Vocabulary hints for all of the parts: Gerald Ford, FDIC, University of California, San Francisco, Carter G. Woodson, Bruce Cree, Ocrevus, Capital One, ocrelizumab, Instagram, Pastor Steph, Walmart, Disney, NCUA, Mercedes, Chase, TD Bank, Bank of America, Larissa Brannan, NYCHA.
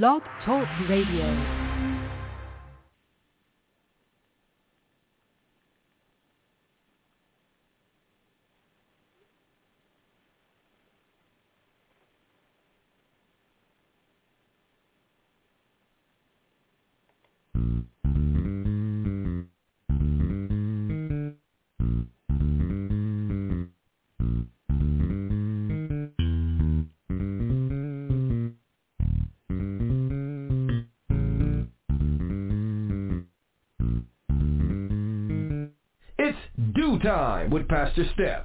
Blog Talk Radio. Time with Pastor Steph.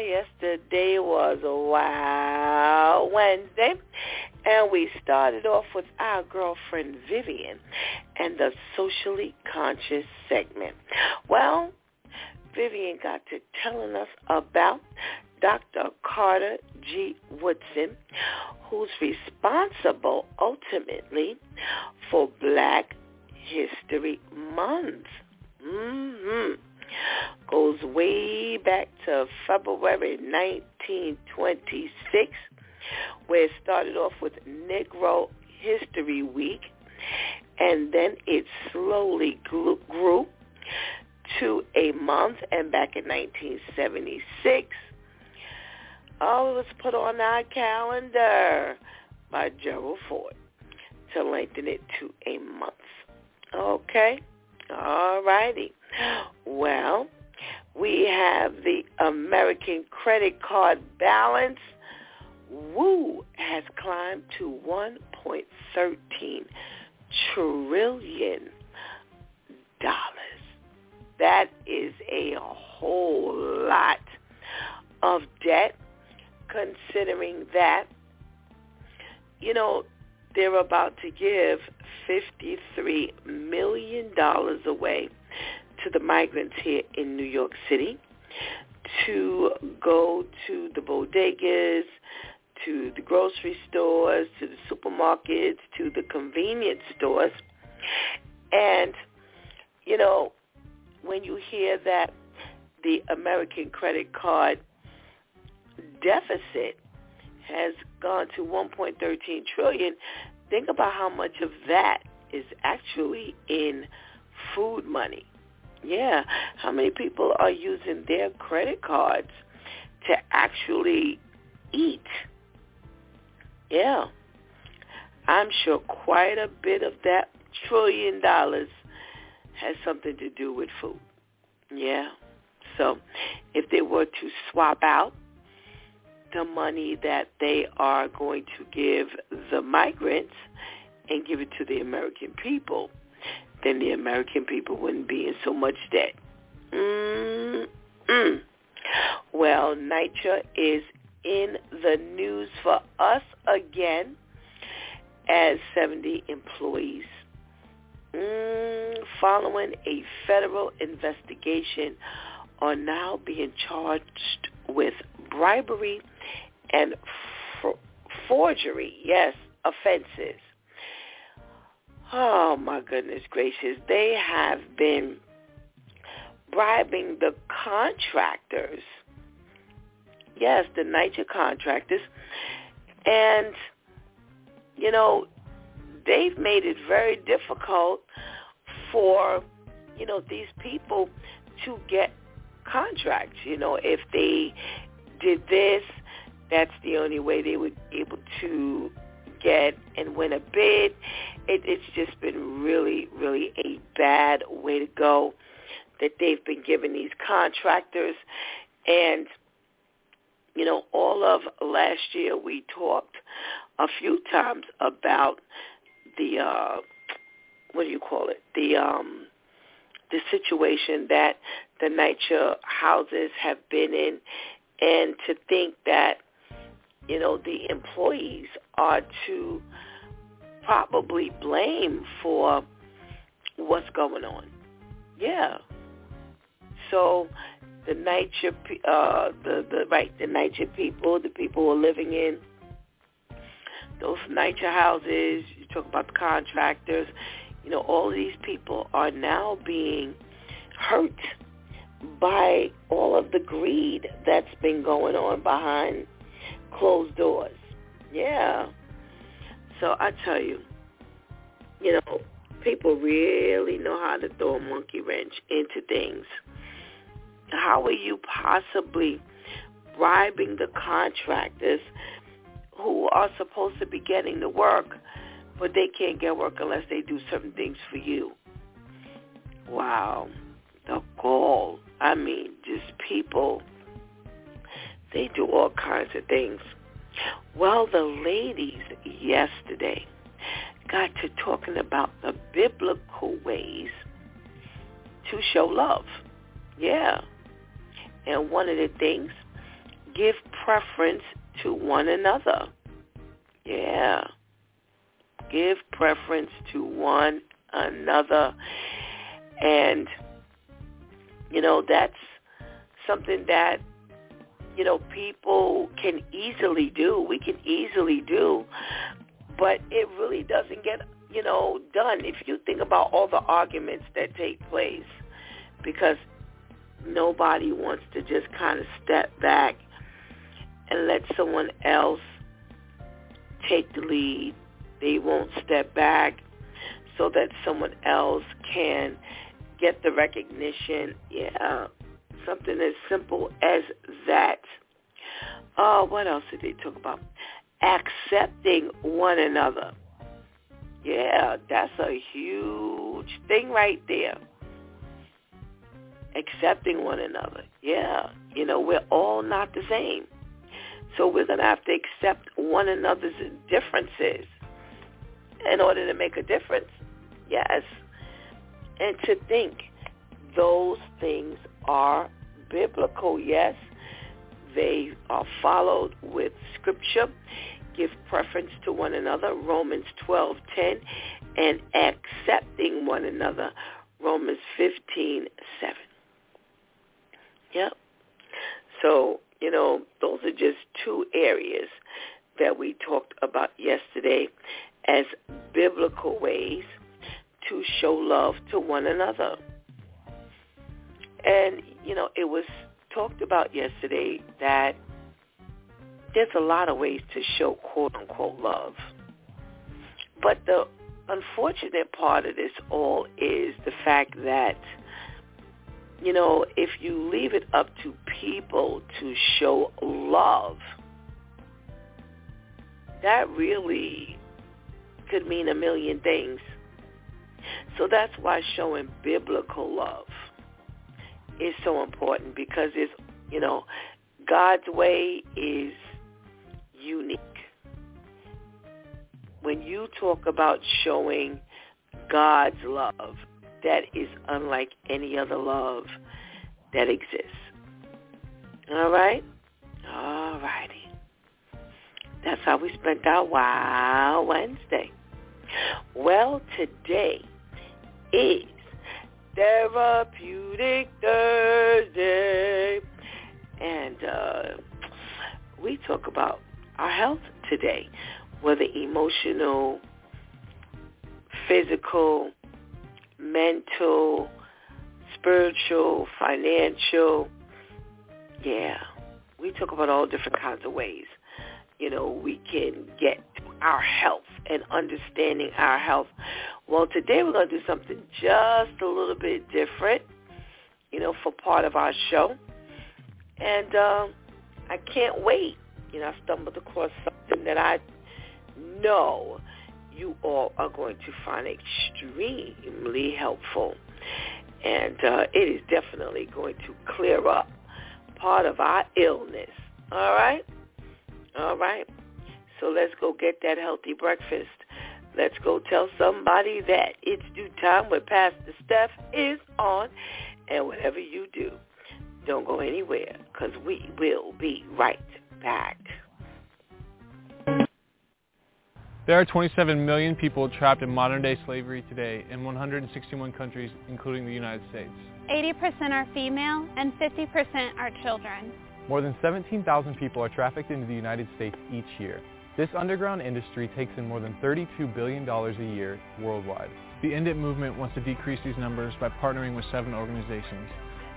Yesterday was Wow Wednesday, and we started off with our girlfriend Vivian and the socially conscious segment. Well, Vivian got to telling us about Dr. Carter G. Woodson, who's responsible ultimately for Black History Month. Goes way back to February 1926, where it started off with Negro History Week, and then it slowly grew to a month, and back in 1976, it was put on our calendar by Gerald Ford to lengthen it to a month. Okay? All righty. Well, we have the American credit card balance. Has climbed to $1.13 trillion. That is a whole lot of debt, considering that, you know, they're about to give $53 million away to the migrants here in New York City to go to the bodegas, to the grocery stores, to the supermarkets, to the convenience stores. And, you know, when you hear that the American credit card deficit has gone to $1.13 trillion, think about how much of that is actually in food money. Yeah, how many people are using their credit cards to actually eat? Yeah, I'm sure quite a bit of that $1 trillion has something to do with food. Yeah, so if they were to swap out the money that they are going to give the migrants and give it to the American people, then the American people wouldn't be in so much debt. Well, NYCHA is in the news for us again as 70 employees following a federal investigation are now being charged with bribery and forgery, yes, offenses. Oh, my goodness gracious. They have been bribing the contractors. Yes, the NYCHA contractors. And, you know, they've made it very difficult for, you know, these people to get contracts. You know, if they did this, that's the only way they were able to get and win a bid. It's just been really, really a bad way to go that they've been giving these contractors. And, you know, all of last year we talked a few times about the, the situation that the NYCHA houses have been in, and to think that, you know, the employees are to probably blame for what's going on. Yeah. So the NYCHA, the NYCHA people, the people who are living in those NYCHA houses, you talk about the contractors, you know, all of these people are now being hurt by all of the greed that's been going on behind closed doors. Yeah. So I tell you, you know, people really know how to throw a monkey wrench into things. How are you possibly bribing the contractors who are supposed to be getting the work, but they can't get work unless they do certain things for you? Wow. The gall. I mean, just people, they do all kinds of things. Well, the ladies yesterday got to talking about the biblical ways to show love. Yeah. And one of the things, give preference to one another. Yeah. Give preference to one another. And, you know, that's something that, you know, people can easily do. We can easily do. But it really doesn't get, you know, done if you think about all the arguments that take place. Because nobody wants to just kind of step back and let someone else take the lead. They won't step back so that someone else can get the recognition. Yeah, something as simple as that. What else did they talk about? Accepting one another. Yeah, that's a huge thing right there. Accepting one another. Yeah, you know, we're all not the same. So we're going to have to accept one another's differences in order to make a difference. Yes. And to think those things are biblical. Yes. They are followed with scripture. Give preference to one another, Romans 12:10, and accepting one another, Romans 15:7. Yep. So, you know, those are just two areas that we talked about yesterday as biblical ways to show love to one another. And, you know, it was talked about yesterday that there's a lot of ways to show quote-unquote love. But the unfortunate part of this all is the fact that, you know, if you leave it up to people to show love, that really could mean a million things. So that's why showing biblical love is so important, because it's, you know, God's way is unique. When you talk about showing God's love, that is unlike any other love that exists. All right? All righty. That's how we spent our Wow Wednesday. Well, today is Therapeutic Thursday. And we talk about our health today, whether emotional, physical, mental, spiritual, financial. Yeah, we talk about all different kinds of ways, you know, we can get to our health and understanding our health. Well, today we're going to do something just a little bit different, you know, for part of our show. And I can't wait. You know, I stumbled across something that I know you all are going to find extremely helpful. And it is definitely going to clear up part of our illness. All right? All right. So let's go get that healthy breakfast. Let's go tell somebody that It's Due Time with Pastor Steph is on. And whatever you do, don't go anywhere, because we will be right back. There are 27 million people trapped in modern-day slavery today in 161 countries, including the United States. 80% are female and 50% are children. More than 17,000 people are trafficked into the United States each year. This underground industry takes in more than $32 billion a year worldwide. The End It movement wants to decrease these numbers by partnering with 7 organizations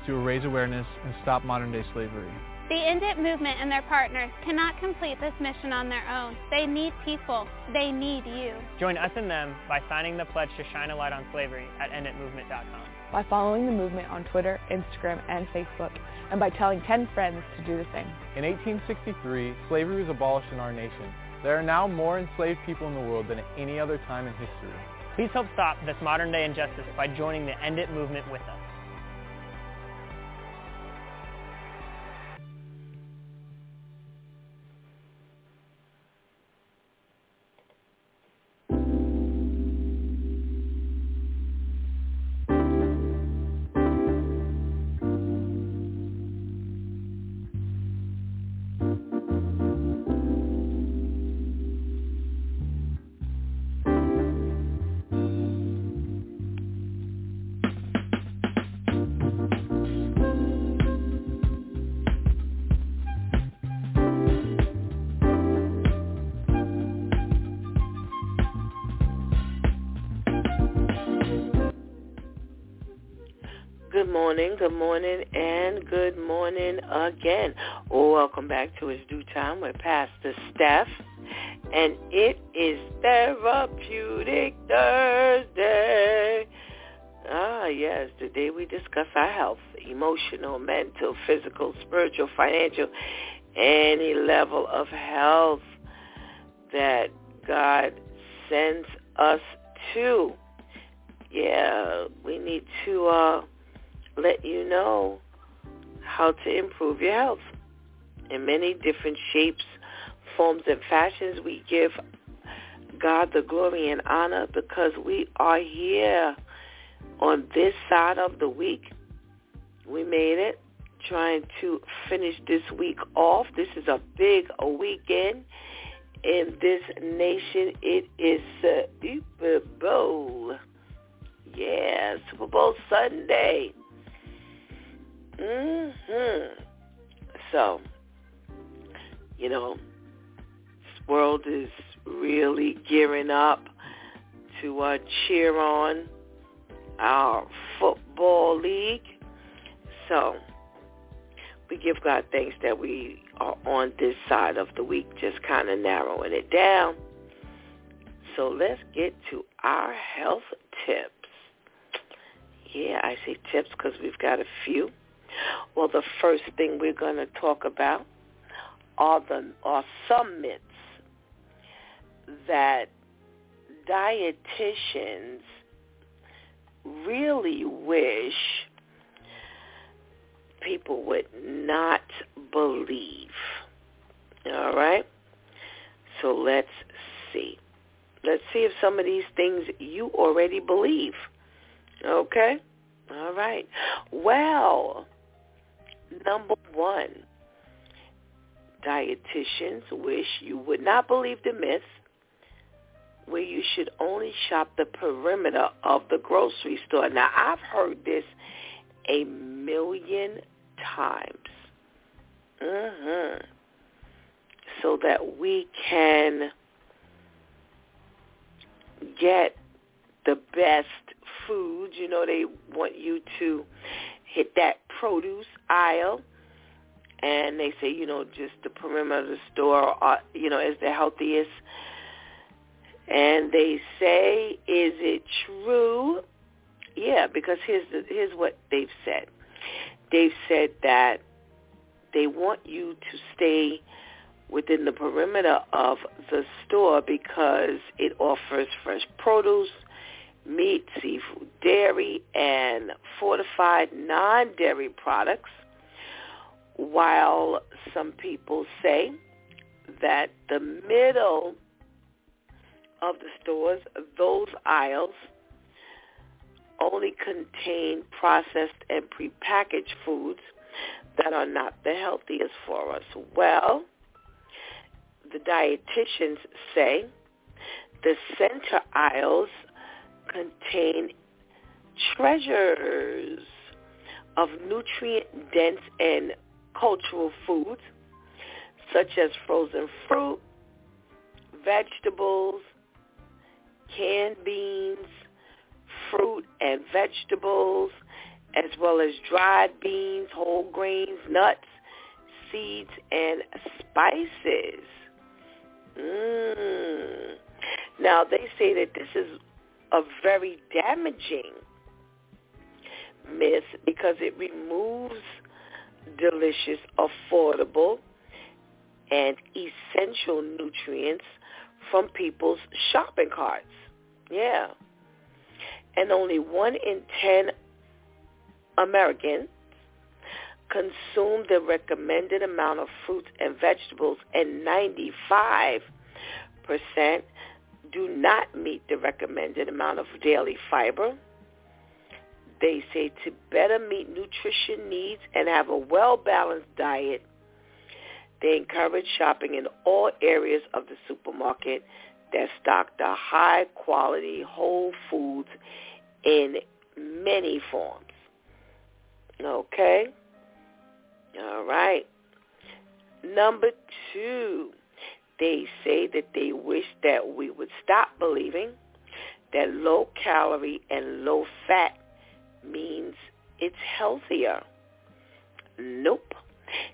to raise awareness and stop modern-day slavery. The End It movement and their partners cannot complete this mission on their own. They need people. They need you. Join us and them by signing the pledge to shine a light on slavery at enditmovement.com. By following the movement on Twitter, Instagram, and Facebook, and by telling 10 friends to do the same. In 1863, slavery was abolished in our nation. There are now more enslaved people in the world than at any other time in history. Please help stop this modern-day injustice by joining the End It movement with us. Good morning, and good morning again. Welcome back to It's Due Time with Pastor Steph, and it is Therapeutic Thursday. Ah, yes, today we discuss our health, emotional, mental, physical, spiritual, financial, any level of health that God sends us to. Yeah, we need to let you know how to improve your health. In many different shapes, forms, and fashions, we give God the glory and honor because we are here on this side of the week. We made it, trying to finish this week off. This is a big weekend in this nation. It is Super Bowl. Yeah, Super Bowl Sunday. So, you know, this world is really gearing up to cheer on our football league. So, we give God thanks that we are on this side of the week, just kind of narrowing it down. So, let's get to our health tips. Yeah, I say tips because we've got a few. Well, the first thing we're going to talk about are some myths that dietitians really wish people would not believe. All right? So let's see. Let's see if some of these things you already believe. Okay? All right. Well, number one, dietitians wish you would not believe the myth where you should only shop the perimeter of the grocery store. Now, I've heard this 1,000,000 times. So that we can get the best food. You know, they want you to hit that produce aisle, and they say, you know, just the perimeter of the store, you know, is the healthiest. And they say, is it true? Yeah, because here's what they've said. They've said that they want you to stay within the perimeter of the store because it offers fresh produce, meat, seafood, dairy, and fortified non-dairy products, while some people say that the middle of the stores, those aisles, only contain processed and prepackaged foods that are not the healthiest for us. Well, the dietitians say the center aisles contain treasures of nutrient-dense and cultural foods such as frozen fruit, vegetables, canned beans, fruit and vegetables, as well as dried beans, whole grains, nuts, seeds, and spices. Now, they say that this is a very damaging myth because it removes delicious, affordable, and essential nutrients from people's shopping carts. Yeah. And only 1 in 10 Americans consume the recommended amount of fruits and vegetables, and 95% do not meet the recommended amount of daily fiber. They say to better meet nutrition needs and have a well-balanced diet, they encourage shopping in all areas of the supermarket that stock the high-quality whole foods in many forms. Okay? All right. Number 2, they say that they wish that we would stop believing that low-calorie and low-fat means it's healthier. Nope.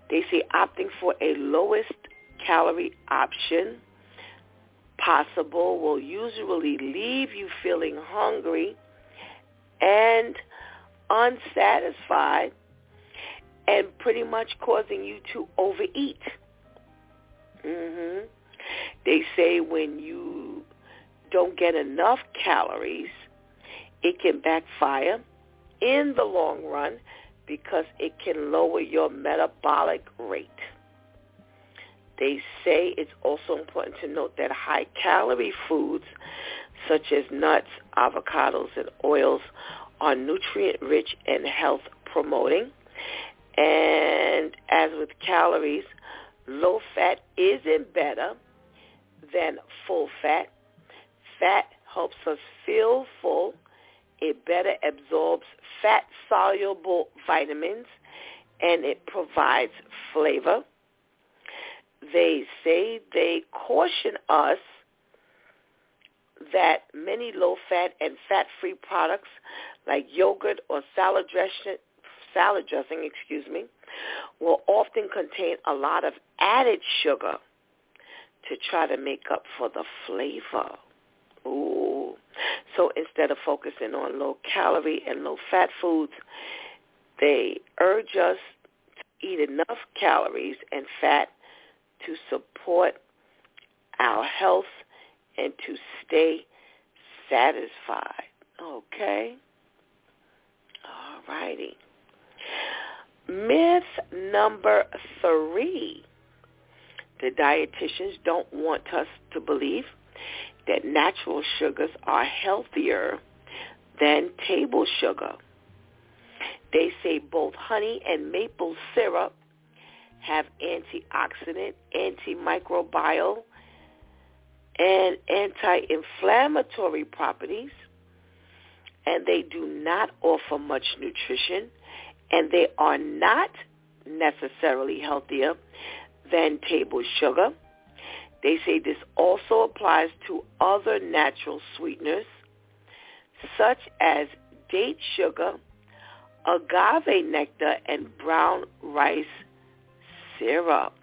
They say opting for a lowest-calorie option possible will usually leave you feeling hungry and unsatisfied and pretty much causing you to overeat. They say when you don't get enough calories, it can backfire in the long run because it can lower your metabolic rate. They say it's also important to note that high-calorie foods such as nuts, avocados, and oils are nutrient-rich and health-promoting. And as with calories, low-fat isn't better than full-fat. Fat helps us feel full. It better absorbs fat-soluble vitamins, and it provides flavor. They say they caution us that many low-fat and fat-free products like yogurt or salad dressing, will often contain a lot of added sugar to try to make up for the flavor. Ooh. So instead of focusing on low-calorie and low-fat foods, they urge us to eat enough calories and fat to support our health and to stay satisfied. Okay? All righty. Myth number 3. The dietitians don't want us to believe that natural sugars are healthier than table sugar. They say both honey and maple syrup have antioxidant, antimicrobial, and anti-inflammatory properties, and they do not offer much nutrition, and they are not necessarily healthier than table sugar. They say this also applies to other natural sweeteners, such as date sugar, agave nectar, and brown rice syrup.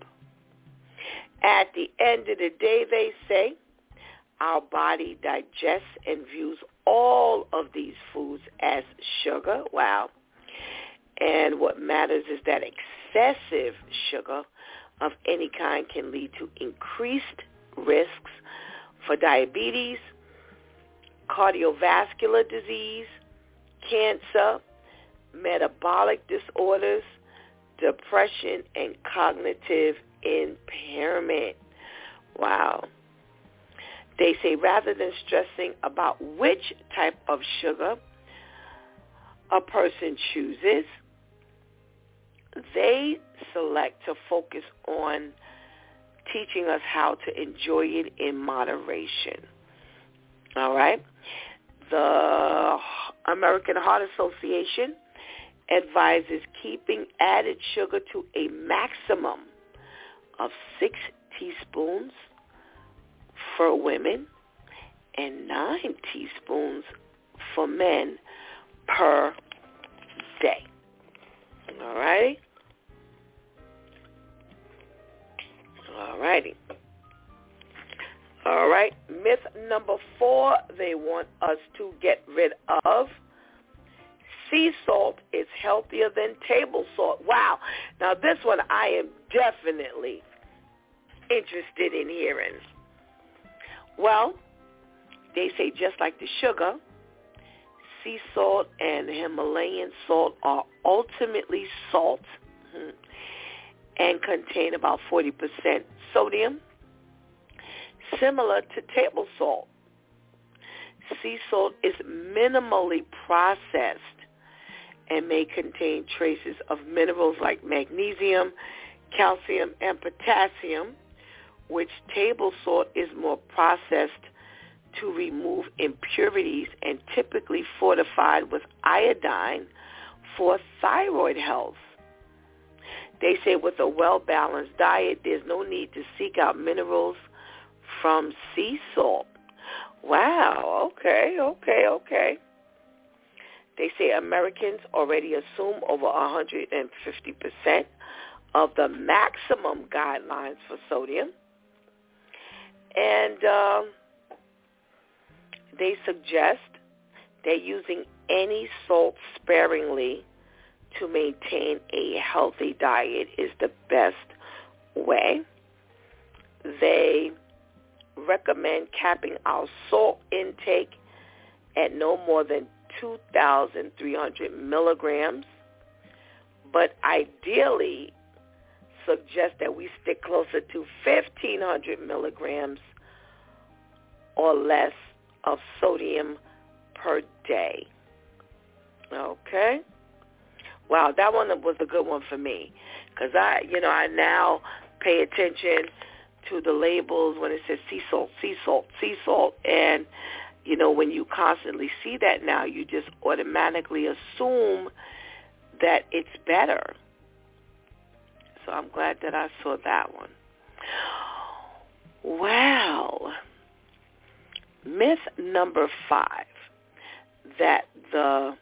At the end of the day, they say, our body digests and views all of these foods as sugar. Wow. And what matters is that excessive sugar of any kind can lead to increased risks for diabetes, cardiovascular disease, cancer, metabolic disorders, depression, and cognitive impairment. Wow. They say rather than stressing about which type of sugar a person chooses, they select to focus on teaching us how to enjoy it in moderation. All right? The American Heart Association advises keeping added sugar to a maximum of 6 teaspoons for women and 9 teaspoons for men per day. All right. Myth number 4, they want us to get rid of. Sea salt is healthier than table salt. Wow. Now this one I am definitely interested in hearing. Well, they say just like the sugar, sea salt and Himalayan salt are ultimately salt and contain about 40% sodium, similar to table salt. Sea salt is minimally processed and may contain traces of minerals like magnesium, calcium, and potassium, which table salt is more processed to remove impurities and typically fortified with iodine for thyroid health. They say with a well-balanced diet, there's no need to seek out minerals from sea salt. Wow, okay. They say Americans already assume over 150% of the maximum guidelines for sodium. And they suggest that using any salt sparingly to maintain a healthy diet is the best way. They recommend capping our salt intake at no more than 2,300 milligrams, but ideally suggest that we stick closer to 1,500 milligrams or less of sodium per day. Okay? Wow, that one was a good one for me because I now pay attention to the labels when it says sea salt, and when you constantly see that now, you just automatically assume that it's better. So I'm glad that I saw that one. Well, myth number 5, that the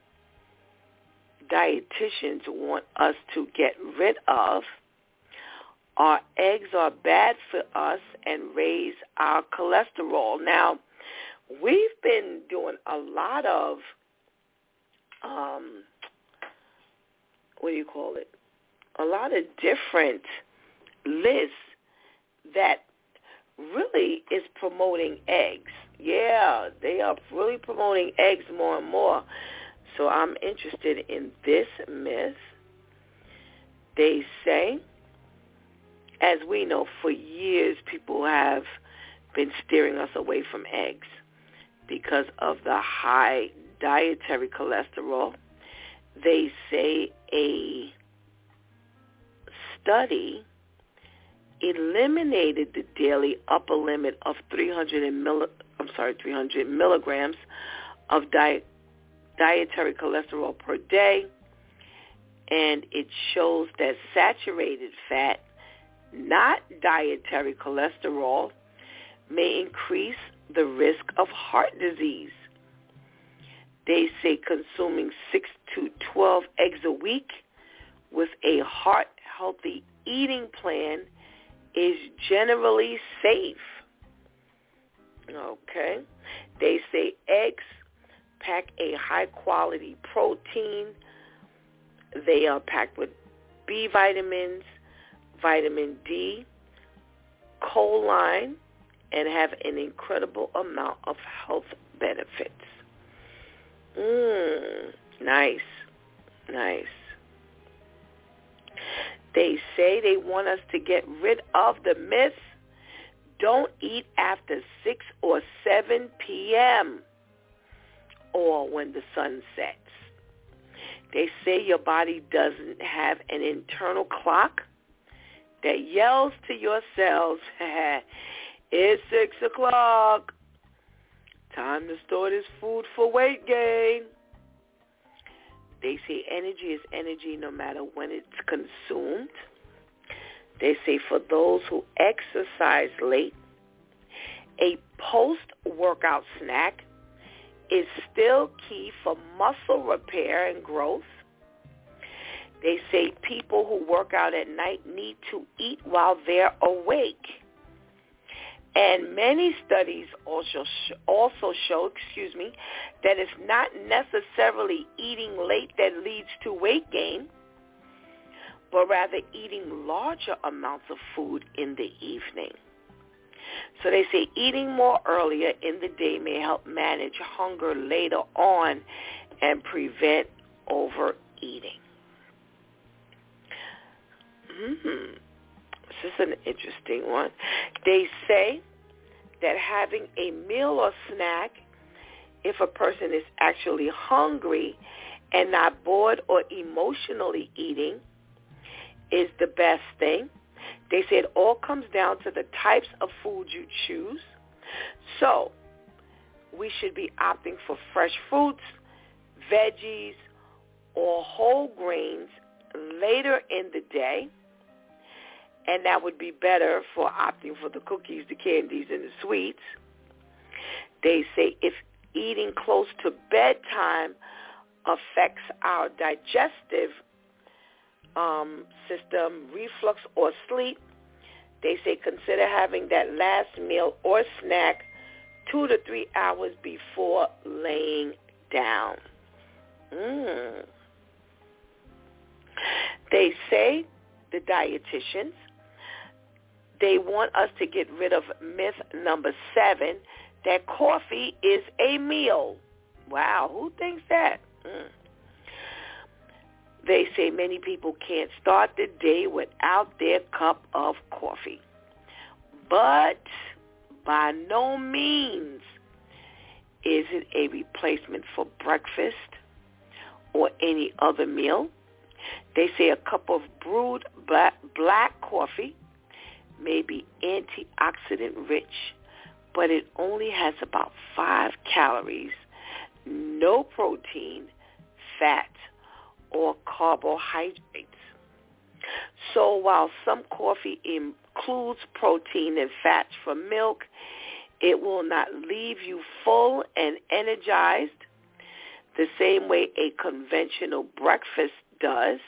dietitians want us to get rid of. Our eggs are bad for us and raise our cholesterol. Now, we've been doing a lot of, a lot of different lists that really is promoting eggs. Yeah, they are really promoting eggs more and more. So I'm interested in this myth. They say, as we know, for years people have been steering us away from eggs because of the high dietary cholesterol. They say a study eliminated the daily upper limit of 300 milligrams of dietary cholesterol per day, and it shows that saturated fat, not dietary cholesterol, may increase the risk of heart disease. They say consuming 6 to 12 eggs a week with a heart-healthy eating plan is generally safe. Okay. They say eggs pack a high-quality protein. They are packed with B vitamins, vitamin D, choline, and have an incredible amount of health benefits. Nice, nice. They say they want us to get rid of the myth, don't eat after 6 or 7 p.m. or when the sun sets. They say your body doesn't have an internal clock that yells to your cells, it's 6 o'clock, time to store this food for weight gain. They say energy is energy no matter when it's consumed. They say for those who exercise late, a post-workout snack is still key for muscle repair and growth. They say people who work out at night need to eat while they're awake. And many studies also show, that it's not necessarily eating late that leads to weight gain, but rather eating larger amounts of food in the evening. So they say eating more earlier in the day may help manage hunger later on and prevent overeating. This is an interesting one. They say that having a meal or snack, if a person is actually hungry and not bored or emotionally eating, is the best thing. They say it all comes down to the types of food you choose. So we should be opting for fresh fruits, veggies, or whole grains later in the day. And that would be better for opting for the cookies, the candies, and the sweets. They say if eating close to bedtime affects our digestive system, reflux, or sleep, they say consider having that last meal or snack 2 to 3 hours before laying down. They say, the dietitians, they want us to get rid of myth number 7, that coffee is a meal. Wow, who thinks that? They say many people can't start the day without their cup of coffee. But by no means is it a replacement for breakfast or any other meal. They say a cup of brewed black coffee may be antioxidant rich, but it only has about 5 calories, no protein, fat, or carbohydrates. So while some coffee includes protein and fats from milk, it will not leave you full and energized the same way a conventional breakfast does.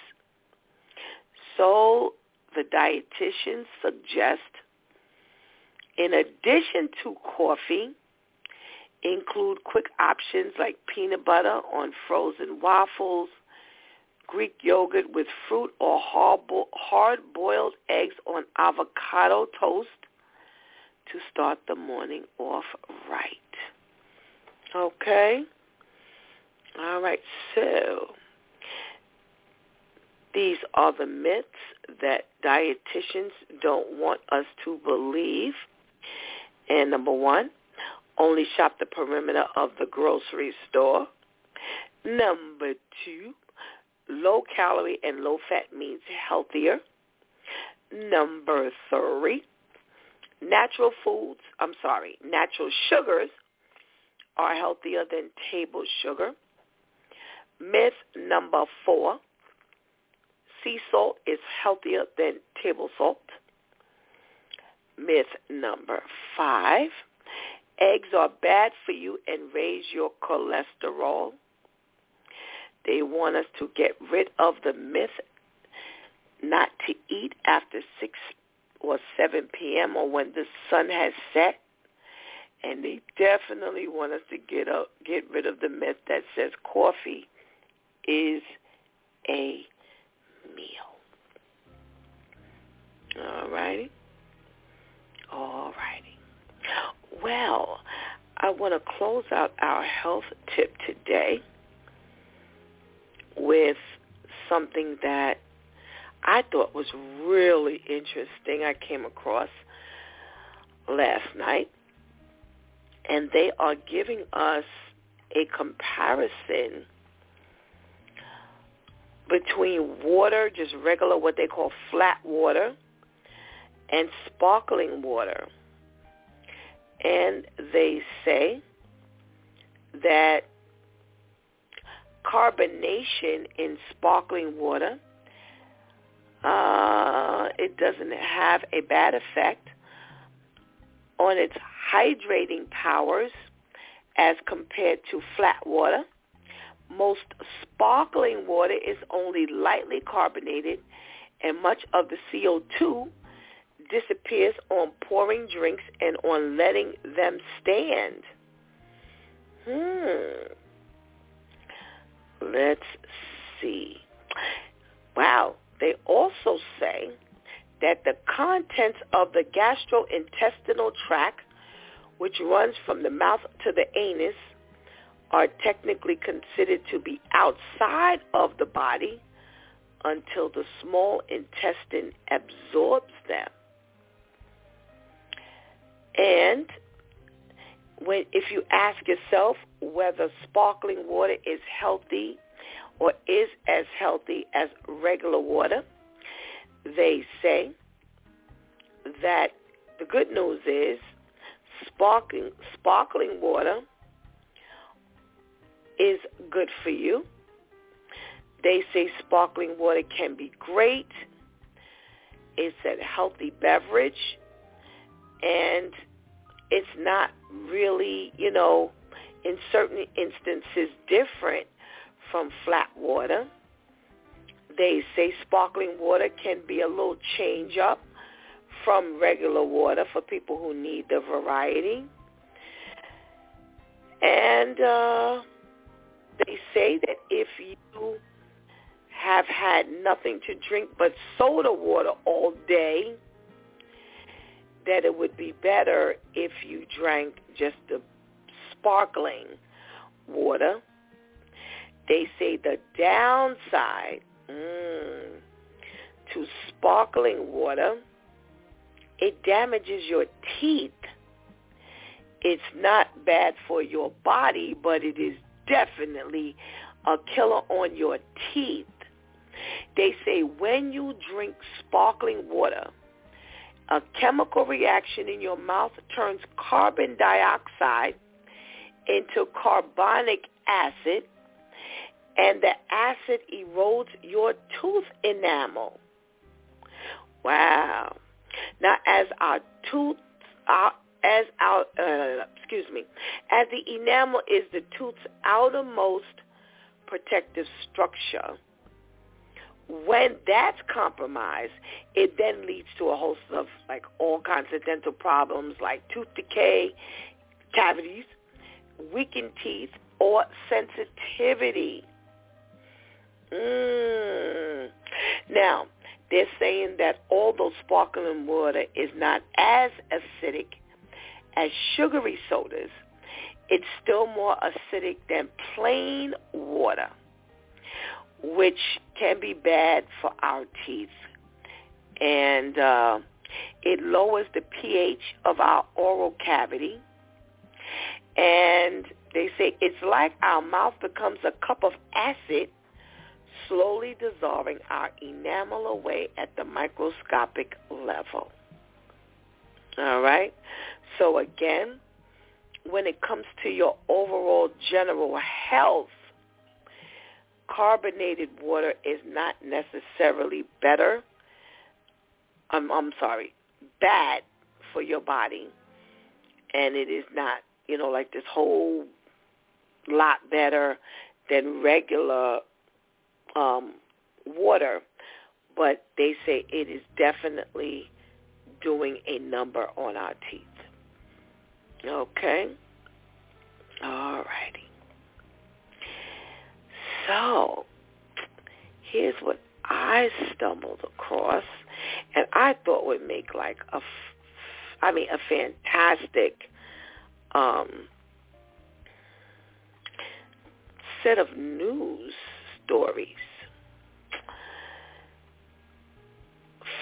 So the dietitians suggest, in addition to coffee, include quick options like peanut butter on frozen waffles, Greek yogurt with fruit, or hard-boiled eggs on avocado toast to start the morning off right. Okay? All right, so these are the myths that dietitians don't want us to believe. And number 1, only shop the perimeter of the grocery store. Number 2, low-calorie and low-fat means healthier. Number 3, natural sugars are healthier than table sugar. Myth number 4, sea salt is healthier than table salt. Myth number 5, eggs are bad for you and raise your cholesterol. They want us to get rid of the myth not to eat after 6 or 7 p.m. or when the sun has set. And they definitely want us to get rid of the myth that says coffee is a meal. All righty. Well, I want to close out our health tip today with something that I thought was really interesting I came across last night. And they are giving us a comparison between water, just regular what they call flat water, and sparkling water. And they say that carbonation in sparkling water, it doesn't have a bad effect on its hydrating powers as compared to flat water. Most sparkling water is only lightly carbonated, and much of the CO2 disappears on pouring drinks and on letting them stand. Let's see. Wow. They also say that the contents of the gastrointestinal tract, which runs from the mouth to the anus, are technically considered to be outside of the body until the small intestine absorbs them. And if you ask yourself whether sparkling water is healthy or is as healthy as regular water, they say that the good news is sparkling water is good for you. They say sparkling water can be great. It's a healthy beverage, and it's not really, in certain instances different from flat water. They say sparkling water can be a little change up from regular water for people who need the variety. And they say that if you have had nothing to drink but soda water all day, that it would be better if you drank just the sparkling water. They say the downside to sparkling water, it damages your teeth. It's not bad for your body, but it is definitely a killer on your teeth. They say when you drink sparkling water, a chemical reaction in your mouth turns carbon dioxide into carbonic acid, and the acid erodes your tooth enamel. Wow. Now, as the enamel is the tooth's outermost protective structure, when that's compromised, it then leads to a host of all kinds of dental problems like tooth decay, cavities, weakened teeth, or sensitivity. Now, they're saying that although sparkling water is not as acidic as sugary sodas, it's still more acidic than plain water, which can be bad for our teeth. And it lowers the pH of our oral cavity. And they say it's like our mouth becomes a cup of acid, slowly dissolving our enamel away at the microscopic level. All right? So again, when it comes to your overall general health, carbonated water is not necessarily better. Bad for your body. And it is not, this whole lot better than regular water, but they say it is definitely doing a number on our teeth. Okay? All righty. So, here's what I stumbled across, and I thought would make like a fantastic set of news stories.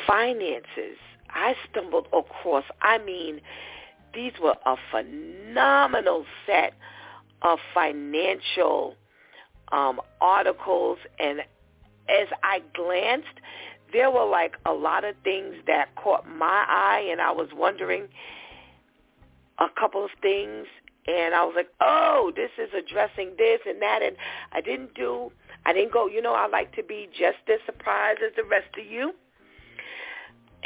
Finances, I stumbled across, these were a phenomenal set of financial articles, and as I glanced, there were like a lot of things that caught my eye, and I was wondering a couple of things, and I was like, oh, this is addressing this and that, and I didn't go, I like to be just as surprised as the rest of you.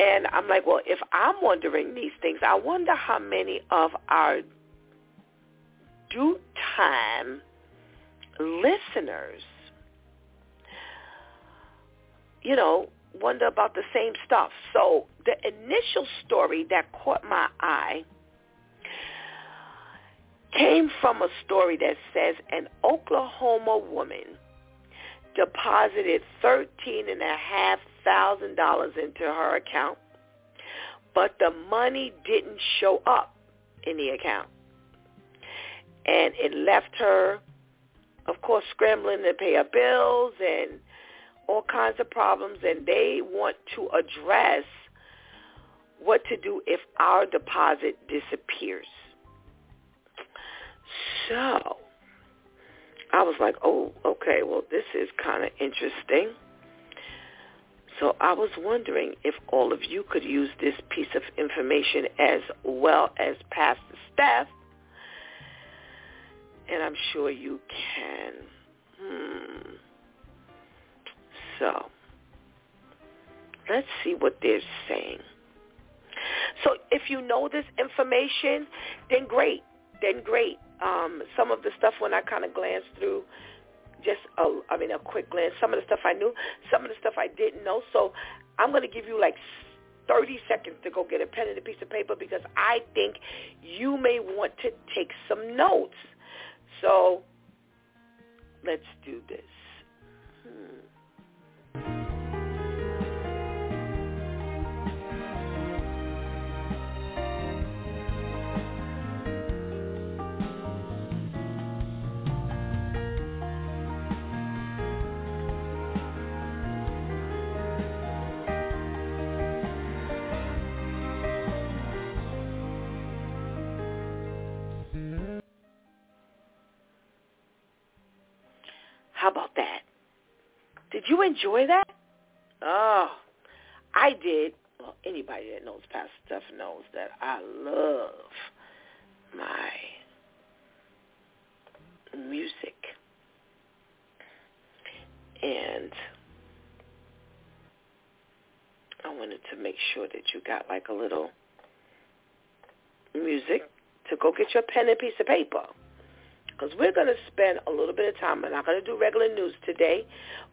And I'm like, well, if I'm wondering these things, I wonder how many of our due time listeners, wonder about the same stuff. So the initial story that caught my eye came from a story that says an Oklahoma woman deposited $13,500 into her account, but the money didn't show up in the account, and it left her, of course, scrambling to pay her bills and all kinds of problems. And they want to address what to do if our deposit disappears. So I was like, oh, okay, well, this is kind of interesting. So I was wondering if all of you could use this piece of information as well as Pastor Steph, and I'm sure you can. So let's see what they're saying. So if you know this information, then great. Some of the stuff when I kind of glanced through, a quick glance, some of the stuff I knew, some of the stuff I didn't know. So I'm going to give you like 30 seconds to go get a pen and a piece of paper, because I think you may want to take some notes. So let's do this. How about that? Did you enjoy that? Oh, I did. Well, anybody that knows Pastor Steph knows that I love my music. And I wanted to make sure that you got like a little music to go get your pen and piece of paper, because we're going to spend a little bit of time. We're not going to do regular news today,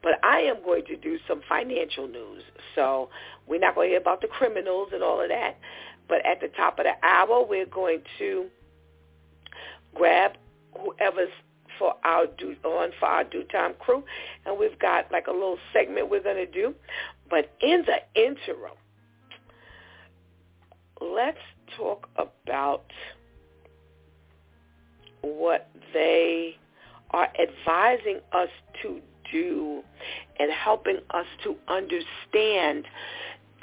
but I am going to do some financial news. So we're not going to hear about the criminals and all of that, but at the top of the hour, we're going to grab whoever's for our due time crew, and we've got like a little segment we're going to do. But in the interim, let's talk about what they are advising us to do and helping us to understand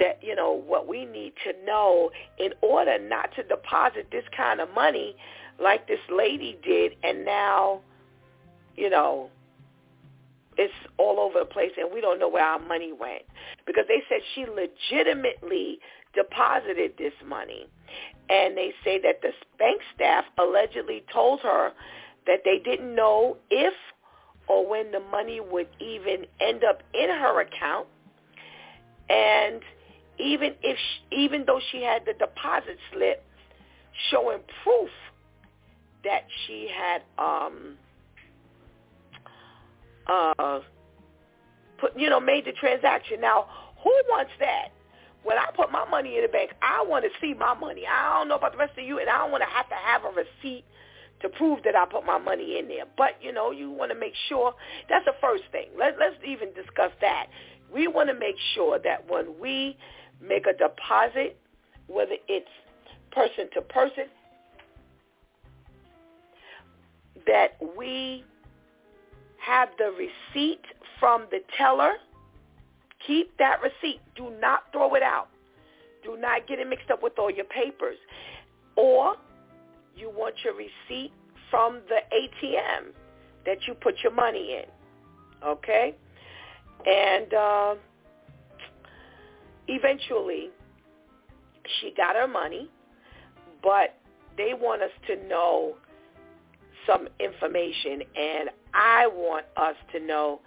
that, what we need to know in order not to deposit this kind of money like this lady did. And now, it's all over the place and we don't know where our money went, because they said she legitimately deposited this money. And they say that the bank staff allegedly told her that they didn't know if or when the money would even end up in her account. And even though she had the deposit slip showing proof that she had made the transaction. Now, who wants that? When I put my money in the bank, I want to see my money. I don't know about the rest of you, and I don't want to have a receipt to prove that I put my money in there. But, you want to make sure. That's the first thing. Let's even discuss that. We want to make sure that when we make a deposit, whether it's person to person, that we have the receipt from the teller. Keep that receipt. Do not throw it out. Do not get it mixed up with all your papers. Or you want your receipt from the ATM that you put your money in, okay? And eventually she got her money, but they want us to know some information, and I want us to know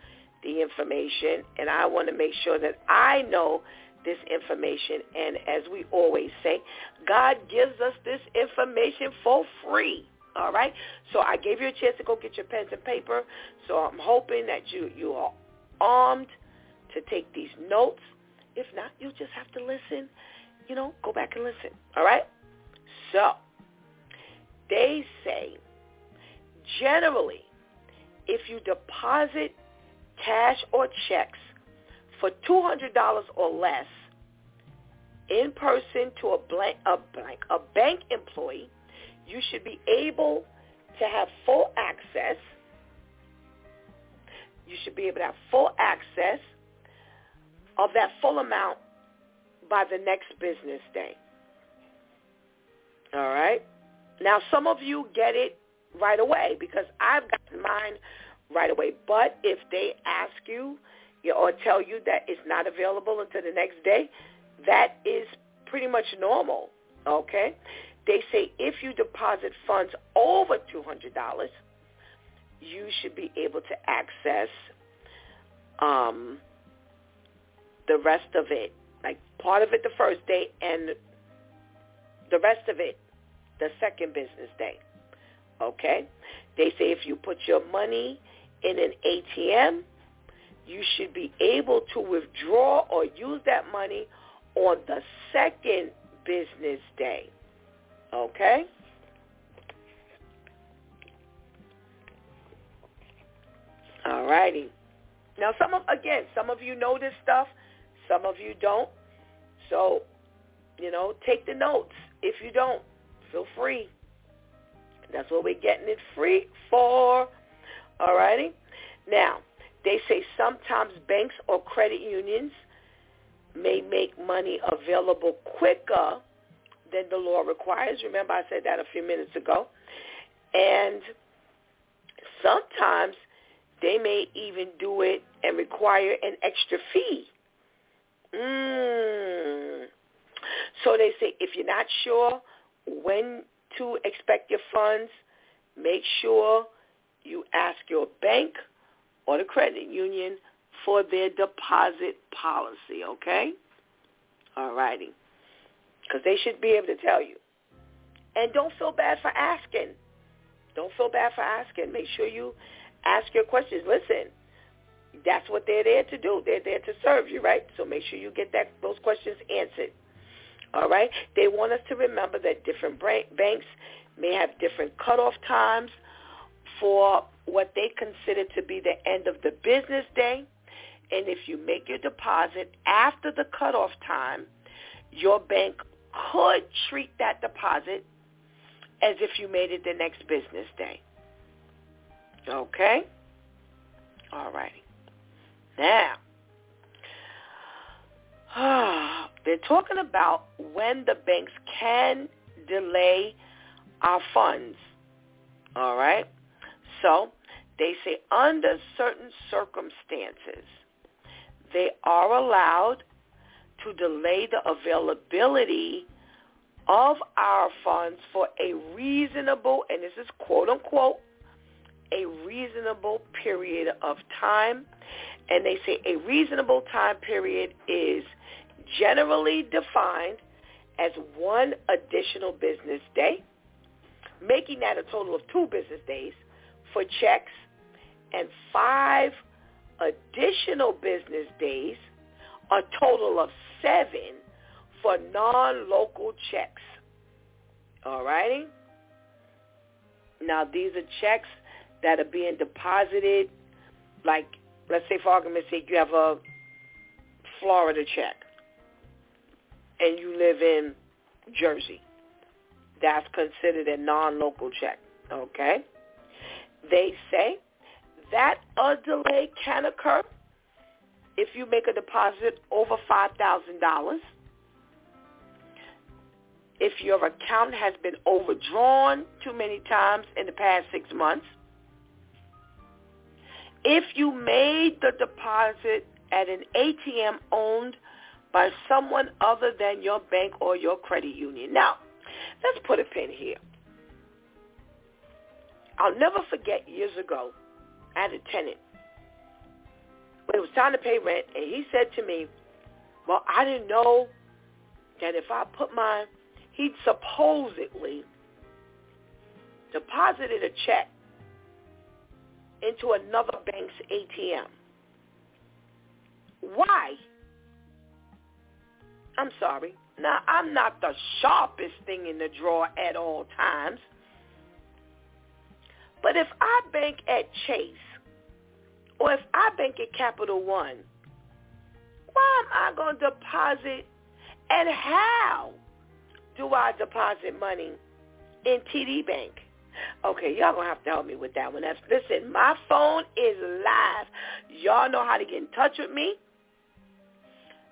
the information, and I want to make sure that I know this information. And as we always say, God gives us this information for free. All right? So I gave you a chance to go get your pens and paper. So I'm hoping that you are armed to take these notes. If not, you just have to listen. You know, go back and listen. All right? So they say generally, if you deposit cash or checks for $200 or less in person to a bank employee, you should be able to have full access. You should be able to have full access of that full amount by the next business day. All right? Now, some of you get it right away, because I've gotten mine right away. But if they ask you or tell you that it's not available until the next day, that is pretty much normal, okay? They say if you deposit funds over $200, you should be able to access the rest of it, like part of it the first day and the rest of it the second business day, okay? They say if you put your money in an ATM, you should be able to withdraw or use that money on the second business day. Okay? All righty. Now, some of you know this stuff. Some of you don't. So, take the notes. If you don't, feel free. That's what we're getting it free for. All righty. Now, they say sometimes banks or credit unions may make money available quicker than the law requires. Remember, I said that a few minutes ago. And sometimes they may even do it and require an extra fee. So they say if you're not sure when to expect your funds, make sure you ask your bank or the credit union for their deposit policy, okay? All righty. Because they should be able to tell you. And don't feel bad for asking. Don't feel bad for asking. Make sure you ask your questions. Listen, that's what they're there to do. They're there to serve you, right? So make sure you get those questions answered. All right? They want us to remember that different banks may have different cutoff times for what they consider to be the end of the business day. And if you make your deposit after the cutoff time, your bank could treat that deposit as if you made it the next business day. Okay? All righty. Now, they're talking about when the banks can delay our funds. All right? So they say under certain circumstances, they are allowed to delay the availability of our funds for a reasonable, and this is quote unquote, a reasonable period of time. And they say a reasonable time period is generally defined as one additional business day, making that a total of 2 business days for checks and 5 additional business days, a total of 7 for non-local checks. All righty? Now, these are checks that are being deposited, like, let's say for argument's sake, you have a Florida check. and you live in Jersey, that's considered a non-local check, okay? They say that a delay can occur if you make a deposit over $5,000, if your account has been overdrawn too many times in the past 6 months, if you made the deposit at an ATM owned by someone other than your bank or your credit union. Now, let's put a pin here. I'll never forget years ago, I had a tenant. When it was time to pay rent, and he said to me, well, I didn't know that if I put my, he'd supposedly deposited a check into another bank's ATM. Why? I'm sorry. Now, I'm not the sharpest thing in the drawer at all times. But if I bank at Chase, or if I bank at Capital One, why am I going to deposit, and how do I deposit money in TD Bank? Okay, y'all going to have to help me with that one. Listen, my phone is live. Y'all know how to get in touch with me.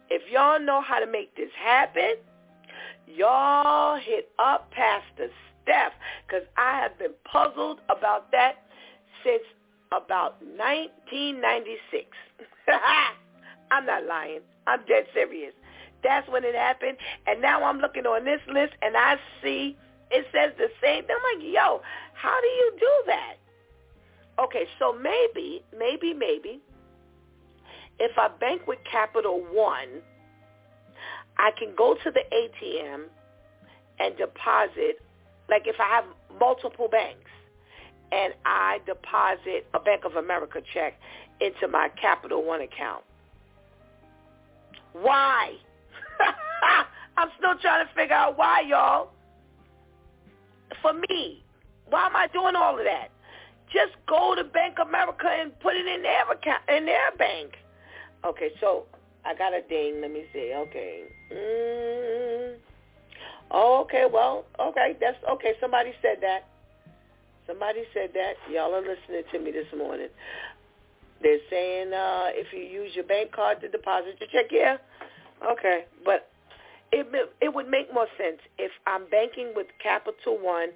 If y'all know how to make this happen, y'all hit up Pastor Steph, because I have been puzzled about that since about 1996. I'm not lying. I'm dead serious. That's when it happened. And now I'm looking on this list, and I see it says the same thing. I'm like, yo, how do you do that? Okay, so maybe, if I bank with Capital One, I can go to the ATM and deposit, like if I have multiple banks, and I deposit a Bank of America check into my Capital One account. Why? I'm still trying to figure out why, y'all. For me, why am I doing all of that? Just go to Bank of America and put it in their account, in their bank. Okay, so I got a ding. Let me see. Okay. Okay, well, okay. That's okay. Somebody said that. Y'all are listening to me this morning. They're saying if you use your bank card to deposit your check, yeah. Okay, but it would make more sense if I'm banking with Capital One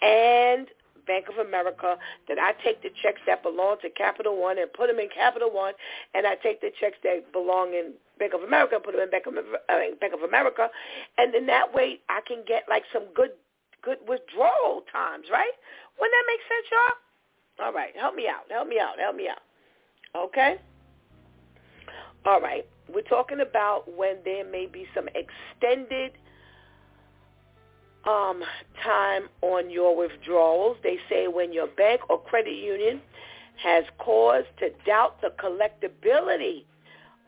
and Bank of America, that I take the checks that belong to Capital One and put them in Capital One, and I take the checks that belong in Bank of America and put them in Bank of America, and then that way I can get like some good withdrawal times, right? Wouldn't that make sense, y'all? All right, help me out. Okay? All right, we're talking about when there may be some extended time on your withdrawals. They say when your bank or credit union has cause to doubt the collectability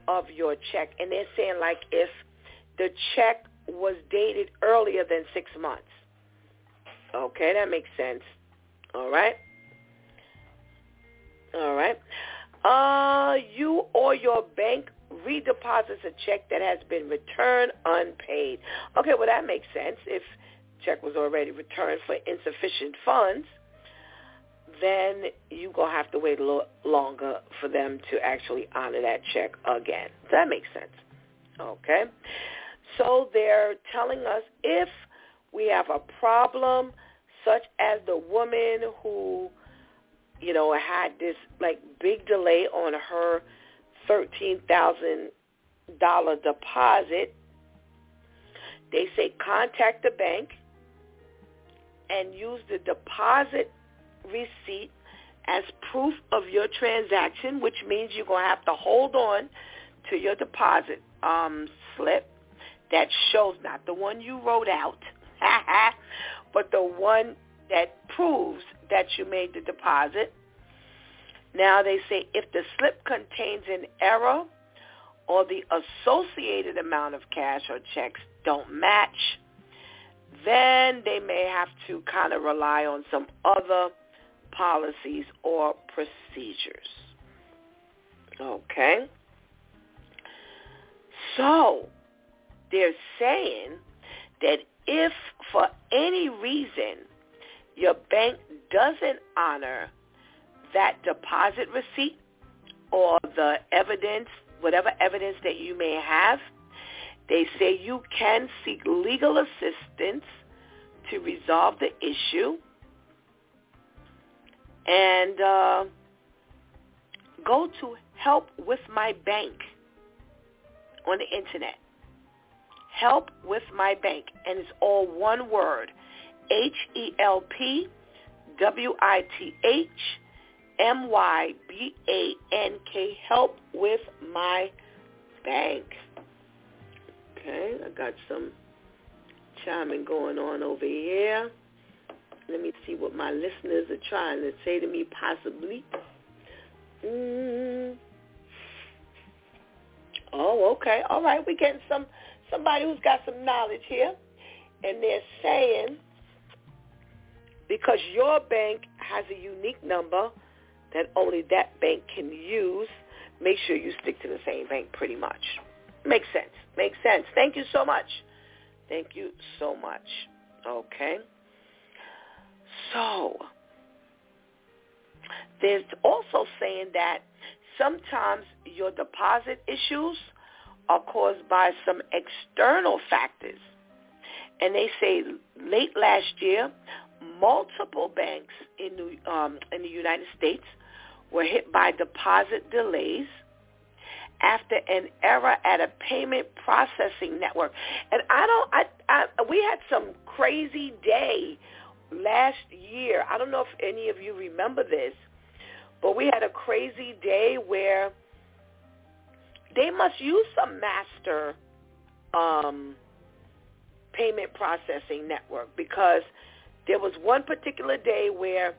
of your check. And they're saying like if the check was dated earlier than 6 months. Okay, that makes sense. All right. You or your bank redeposits a check that has been returned unpaid. Okay, well, that makes sense. If check was already returned for insufficient funds, then you're going to have to wait a little longer for them to actually honor that check again. So that makes sense. Okay. So they're telling us if we have a problem, such as the woman who, you know, had this, like, big delay on her $13,000 deposit, they say contact the bank and use the deposit receipt as proof of your transaction, which means you're going to have to hold on to your deposit slip that shows not the one you wrote out, but the one that proves that you made the deposit. Now they say if the slip contains an error or the associated amount of cash or checks don't match, then they may have to kind of rely on some other policies or procedures. Okay. So they're saying that if for any reason your bank doesn't honor that deposit receipt or the evidence, whatever evidence that you may have, they say you can seek legal assistance to resolve the issue and go to Help With My Bank on the internet. Help With My Bank. And it's all one word, HelpWithMybank. Help With My Bank. Okay, I got some chiming going on over here. Let me see what my listeners are trying to say to me possibly. Oh, okay. All right. We're getting somebody who's got some knowledge here. And they're saying, because your bank has a unique number that only that bank can use, make sure you stick to the same bank pretty much. Makes sense. Makes sense. Thank you so much. Thank you so much. Okay. So there's also saying that sometimes your deposit issues are caused by some external factors. And they say late last year, multiple banks in the United States were hit by deposit delays after an error at a payment processing network. And we had some crazy day last year. I don't know if any of you remember this, but we had a crazy day where they must use some master payment processing network, because there was one particular day where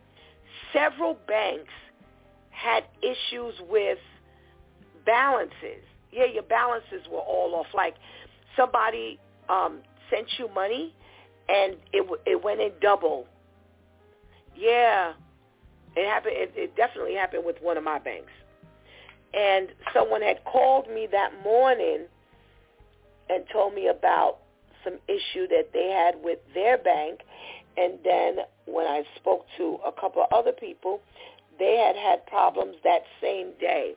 several banks had issues with balances. Yeah, your balances were all off. Like somebody sent you money and it went in double. Yeah, it happened. It definitely happened with one of my banks. And someone had called me that morning and told me about some issue that they had with their bank. And then when I spoke to a couple of other people, they had problems that same day.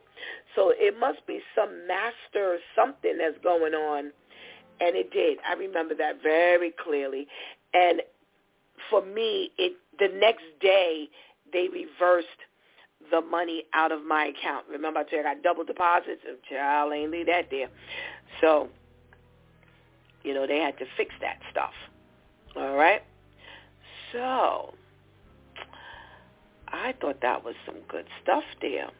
So it must be some master something that's going on. And it did. I remember that very clearly. And for me, the next day, they reversed the money out of my account. Remember, I told you I got double deposits? Child, ain't leave that there. So, you know, they had to fix that stuff. All right? So, I thought that was some good stuff there.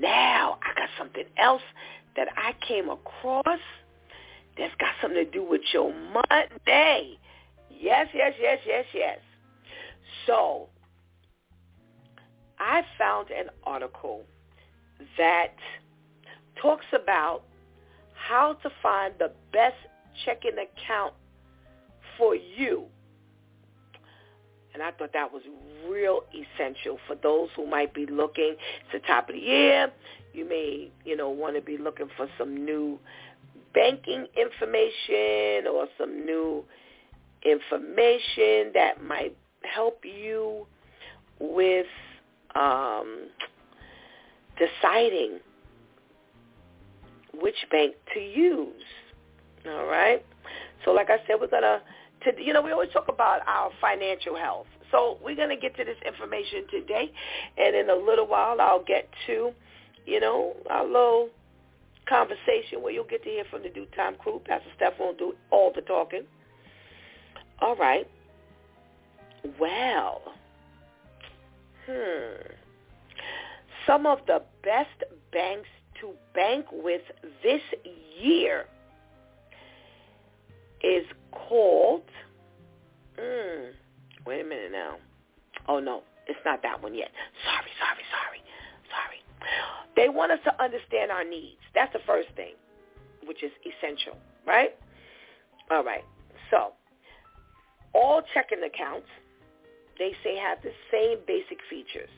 Now, I got something else that I came across that's got something to do with your Monday. Yes. So, I found an article that talks about how to find the best checking account for you. And I thought that was real essential for those who might be looking. It's the top of the year. You may, want to be looking for some new banking information or some new information that might help you with deciding which bank to use. All right? So like I said, we're going to, we always talk about our financial health. So we're going to get to this information today, and in a little while I'll get to, our little conversation where you'll get to hear from the Due Time crew. Pastor Steph won't do all the talking. All right. Well, some of the best banks to bank with this year is called, wait a minute now. Oh, no, it's not that one yet. Sorry. They want us to understand our needs. That's the first thing, which is essential, right? All right. So all checking accounts, they say, have the same basic features,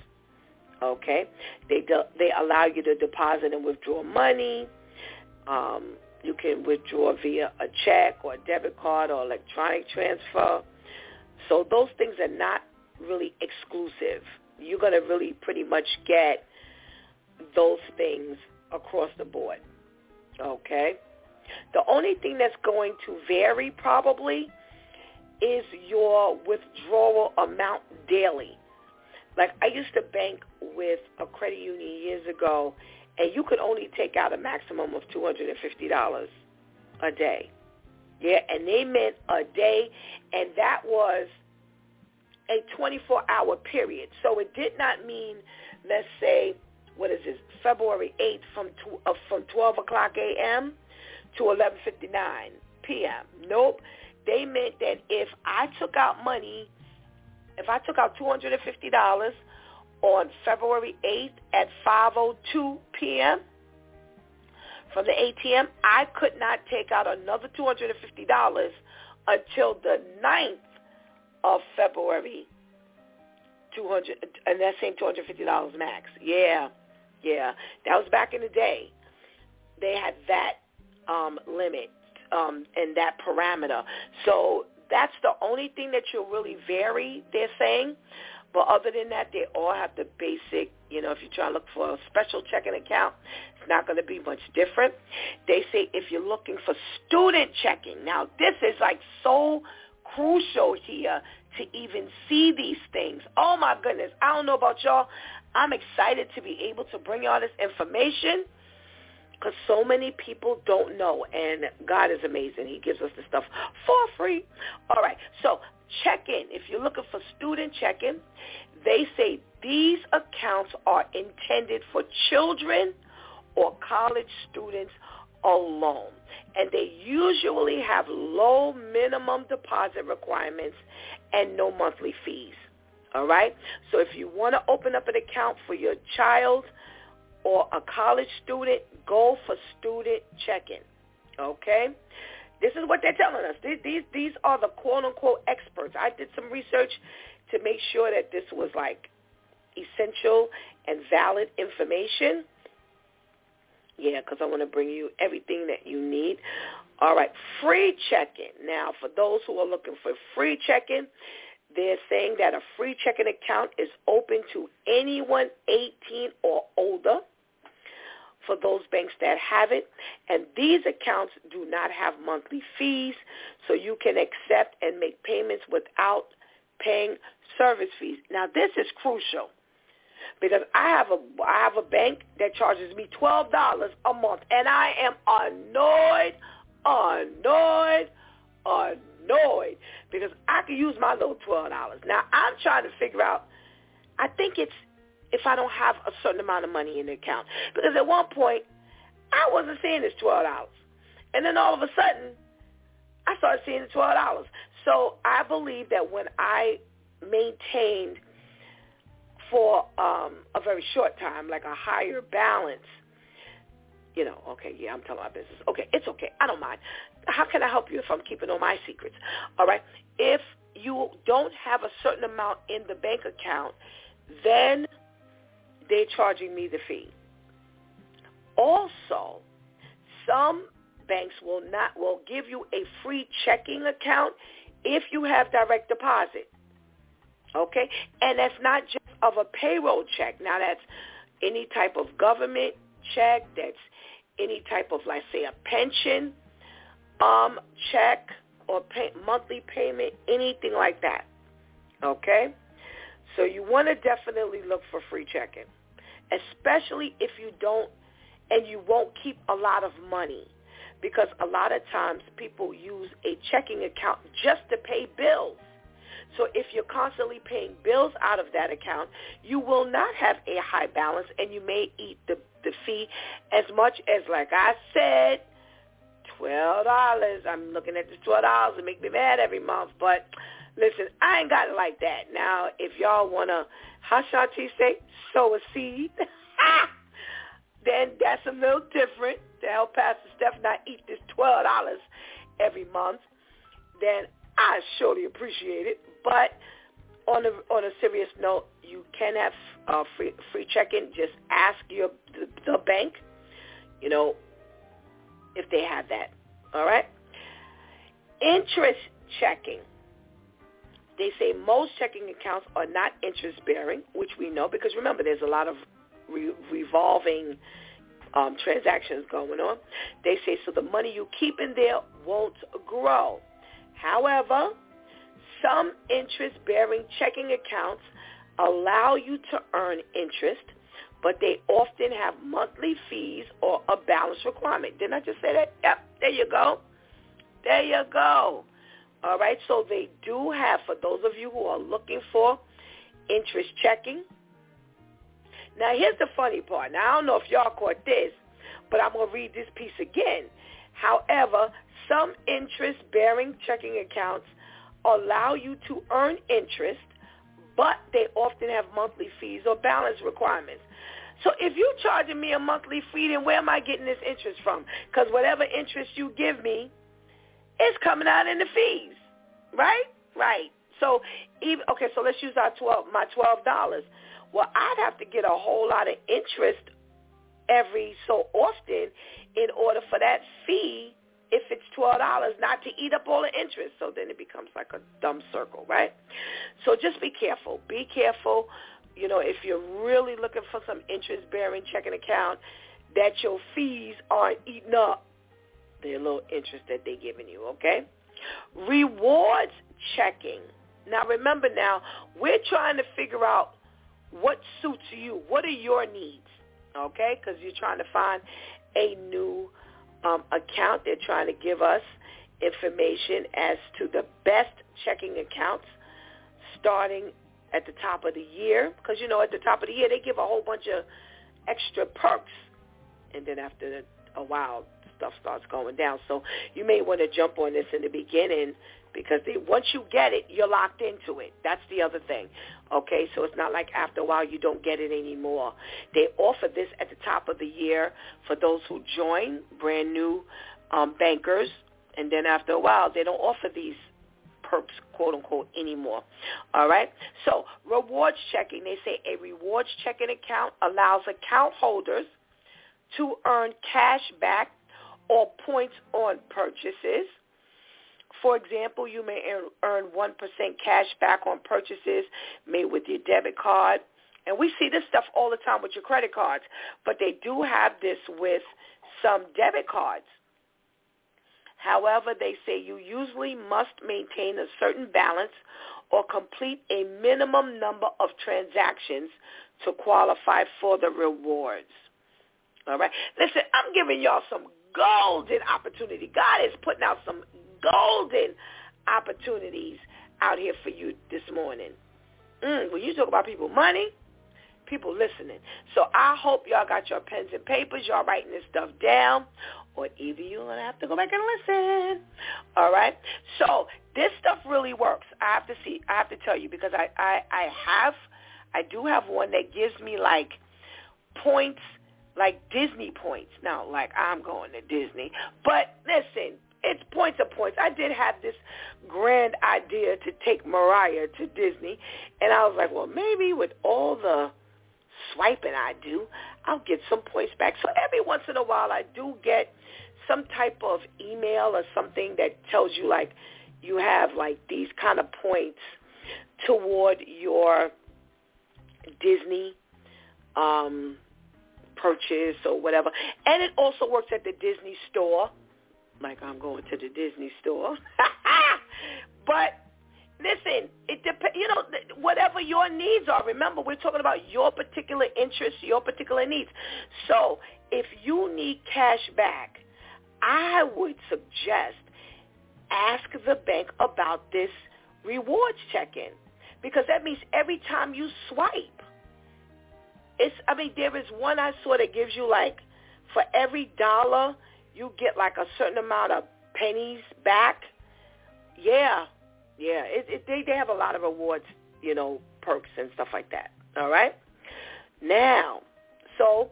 okay? They allow you to deposit and withdraw money. You can withdraw via a check or a debit card or electronic transfer. So those things are not really exclusive. You're going to really pretty much get those things across the board, okay? The only thing that's going to vary probably is your withdrawal amount daily. Like I used to bank with a credit union years ago, and you could only take out a maximum of $250 a day. Yeah, and they meant a day, and that was a 24-hour period. So it did not mean, let's say, what is this, February 8th from 12 o'clock a.m. to 11:59 p.m. Nope. They meant that if I took out money, if I took out $250 on February 8th at 5:02 p.m. from the ATM, I could not take out another $250 until the 9th of February, and that same $250 max. Yeah. That was back in the day. They had that limit and that parameter. So that's the only thing that you'll really vary, they're saying. But other than that, they all have the basic, if you're trying to look for a special checking account, it's not going to be much different. They say if you're looking for student checking, now this is so crucial here to even see these things. Oh, my goodness. I don't know about y'all. I'm excited to be able to bring y'all this information because so many people don't know, and God is amazing. He gives us the stuff for free. All right, so check-in. If you're looking for student check-in, they say these accounts are intended for children or college students alone, and they usually have low minimum deposit requirements and no monthly fees. All right, so if you want to open up an account for your child or a college student, go for student check-in. Okay, this is what they're telling us. These are the quote-unquote experts. I did some research to make sure that this was essential and valid information. Yeah, because I want to bring you everything that you need. All right, free check-in. Now, for those who are looking for free check-in, they're saying that a free checking account is open to anyone 18 or older for those banks that have it. And these accounts do not have monthly fees, so you can accept and make payments without paying service fees. Now, this is crucial, because I have a bank that charges me $12 a month, and I am annoyed because I can use my little $12. Now, I'm trying to figure out, I think it's if I don't have a certain amount of money in the account, because at one point, I wasn't seeing this $12, and then all of a sudden, I started seeing the $12. So I believe that when I maintained for a very short time, a higher balance, okay, yeah, I'm telling my business. Okay, it's okay. I don't mind. How can I help you if I'm keeping all my secrets? All right. If you don't have a certain amount in the bank account, then they're charging me the fee. Also, some banks will give you a free checking account if you have direct deposit. Okay, and that's not just of a payroll check. Now, that's any type of government check. That's any type of, say, a pension check or monthly payment, anything like that. Okay? So you want to definitely look for free checking, especially if you don't and you won't keep a lot of money, because a lot of times people use a checking account just to pay bills. So if you're constantly paying bills out of that account, you will not have a high balance, and you may eat the fee as much as, I said, $12. I'm looking at this $12. It makes me mad every month. But listen, I ain't got it like that. Now, if y'all want to, how Shanti say, sow a seed, then that's a little different to help Pastor Steph not eat this $12 every month. Then I surely appreciate it, but on a serious note, you can have free check-in. Just ask the bank, if they have that. All right? Interest checking. They say most checking accounts are not interest-bearing, which we know because, remember, there's a lot of revolving transactions going on. They say so the money you keep in there won't grow. However, some interest-bearing checking accounts allow you to earn interest, but they often have monthly fees or a balance requirement. Didn't I just say that? Yep, there you go. There you go. All right, so they do have, for those of you who are looking for interest checking. Now, here's the funny part. Now, I don't know if y'all caught this, but I'm going to read this piece again. However, some interest-bearing checking accounts allow you to earn interest, but they often have monthly fees or balance requirements. So if you're charging me a monthly fee, then where am I getting this interest from? Because whatever interest you give me, it's coming out in the fees, right? Right. So, even, okay, so let's use my $12. Well, I'd have to get a whole lot of interest every so often in order for that fee, if it's $12, not to eat up all the interest. So then it becomes like a dumb circle, right? So just be careful. Be careful. You know, if you're really looking for some interest-bearing checking account, that your fees aren't eating up the little interest that they're giving you, okay? Rewards checking. Now, remember now, we're trying to figure out what suits you. What are your needs, okay? Because you're trying to find a new account. They're trying to give us information as to the best checking accounts starting at the top of the year. Because, you know, at the top of the year, they give a whole bunch of extra perks. And then after a while, stuff starts going down. So you may want to jump on this in the beginning because once you get it, you're locked into it. That's the other thing. Okay, so it's not like after a while you don't get it anymore. They offer this at the top of the year for those who join, brand new bankers, and then after a while they don't offer these perks, quote-unquote, anymore. All right? So rewards checking, they say a rewards checking account allows account holders to earn cash back or points on purchases. For example, you may earn 1% cash back on purchases made with your debit card. And we see this stuff all the time with your credit cards, but they do have this with some debit cards. However, they say you usually must maintain a certain balance or complete a minimum number of transactions to qualify for the rewards. All right? Listen, I'm giving y'all some golden opportunity. God is putting out some golden opportunities out here for you this morning. When you talk about people money, people listening. So I hope y'all got your pens and papers, y'all writing this stuff down, or either you're going to have to go back and listen. All right? So this stuff really works. I have to tell you because I do have one that gives me like points, like Disney points. Now, like I'm going to Disney. But listen, it's points of points. I did have this grand idea to take Mariah to Disney, and I was like, well, maybe with all the swiping I do, I'll get some points back. So every once in a while, I do get some type of email or something that tells you, like, you have, like, these kind of points toward your Disney purchase or whatever. And it also works at the Disney store. Like I'm going to the Disney store. But listen, it depends. You know, whatever your needs are. Remember, we're talking about your particular interests, your particular needs. So if you need cash back, I would suggest ask the bank about this rewards check-in, because that means every time you swipe, there is one I saw that gives you like for every dollar you get like a certain amount of pennies back. Yeah. They have a lot of rewards, you know, perks and stuff like that. All right? Now, so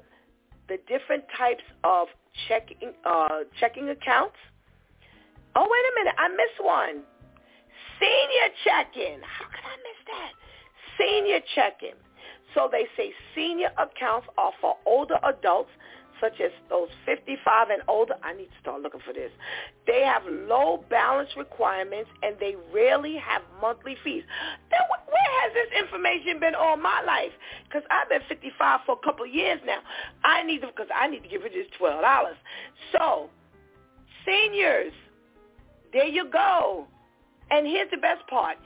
the different types of checking accounts. Oh, wait a minute. I missed one. Senior checking. How could I miss that? Senior checking. So they say senior accounts are for older adults such as those 55 and older, I need to start looking for this, they have low balance requirements and they rarely have monthly fees. Then where has this information been all my life? Because I've been 55 for a couple of years now. I need to give you this $12. So, seniors, there you go. And here's the best part.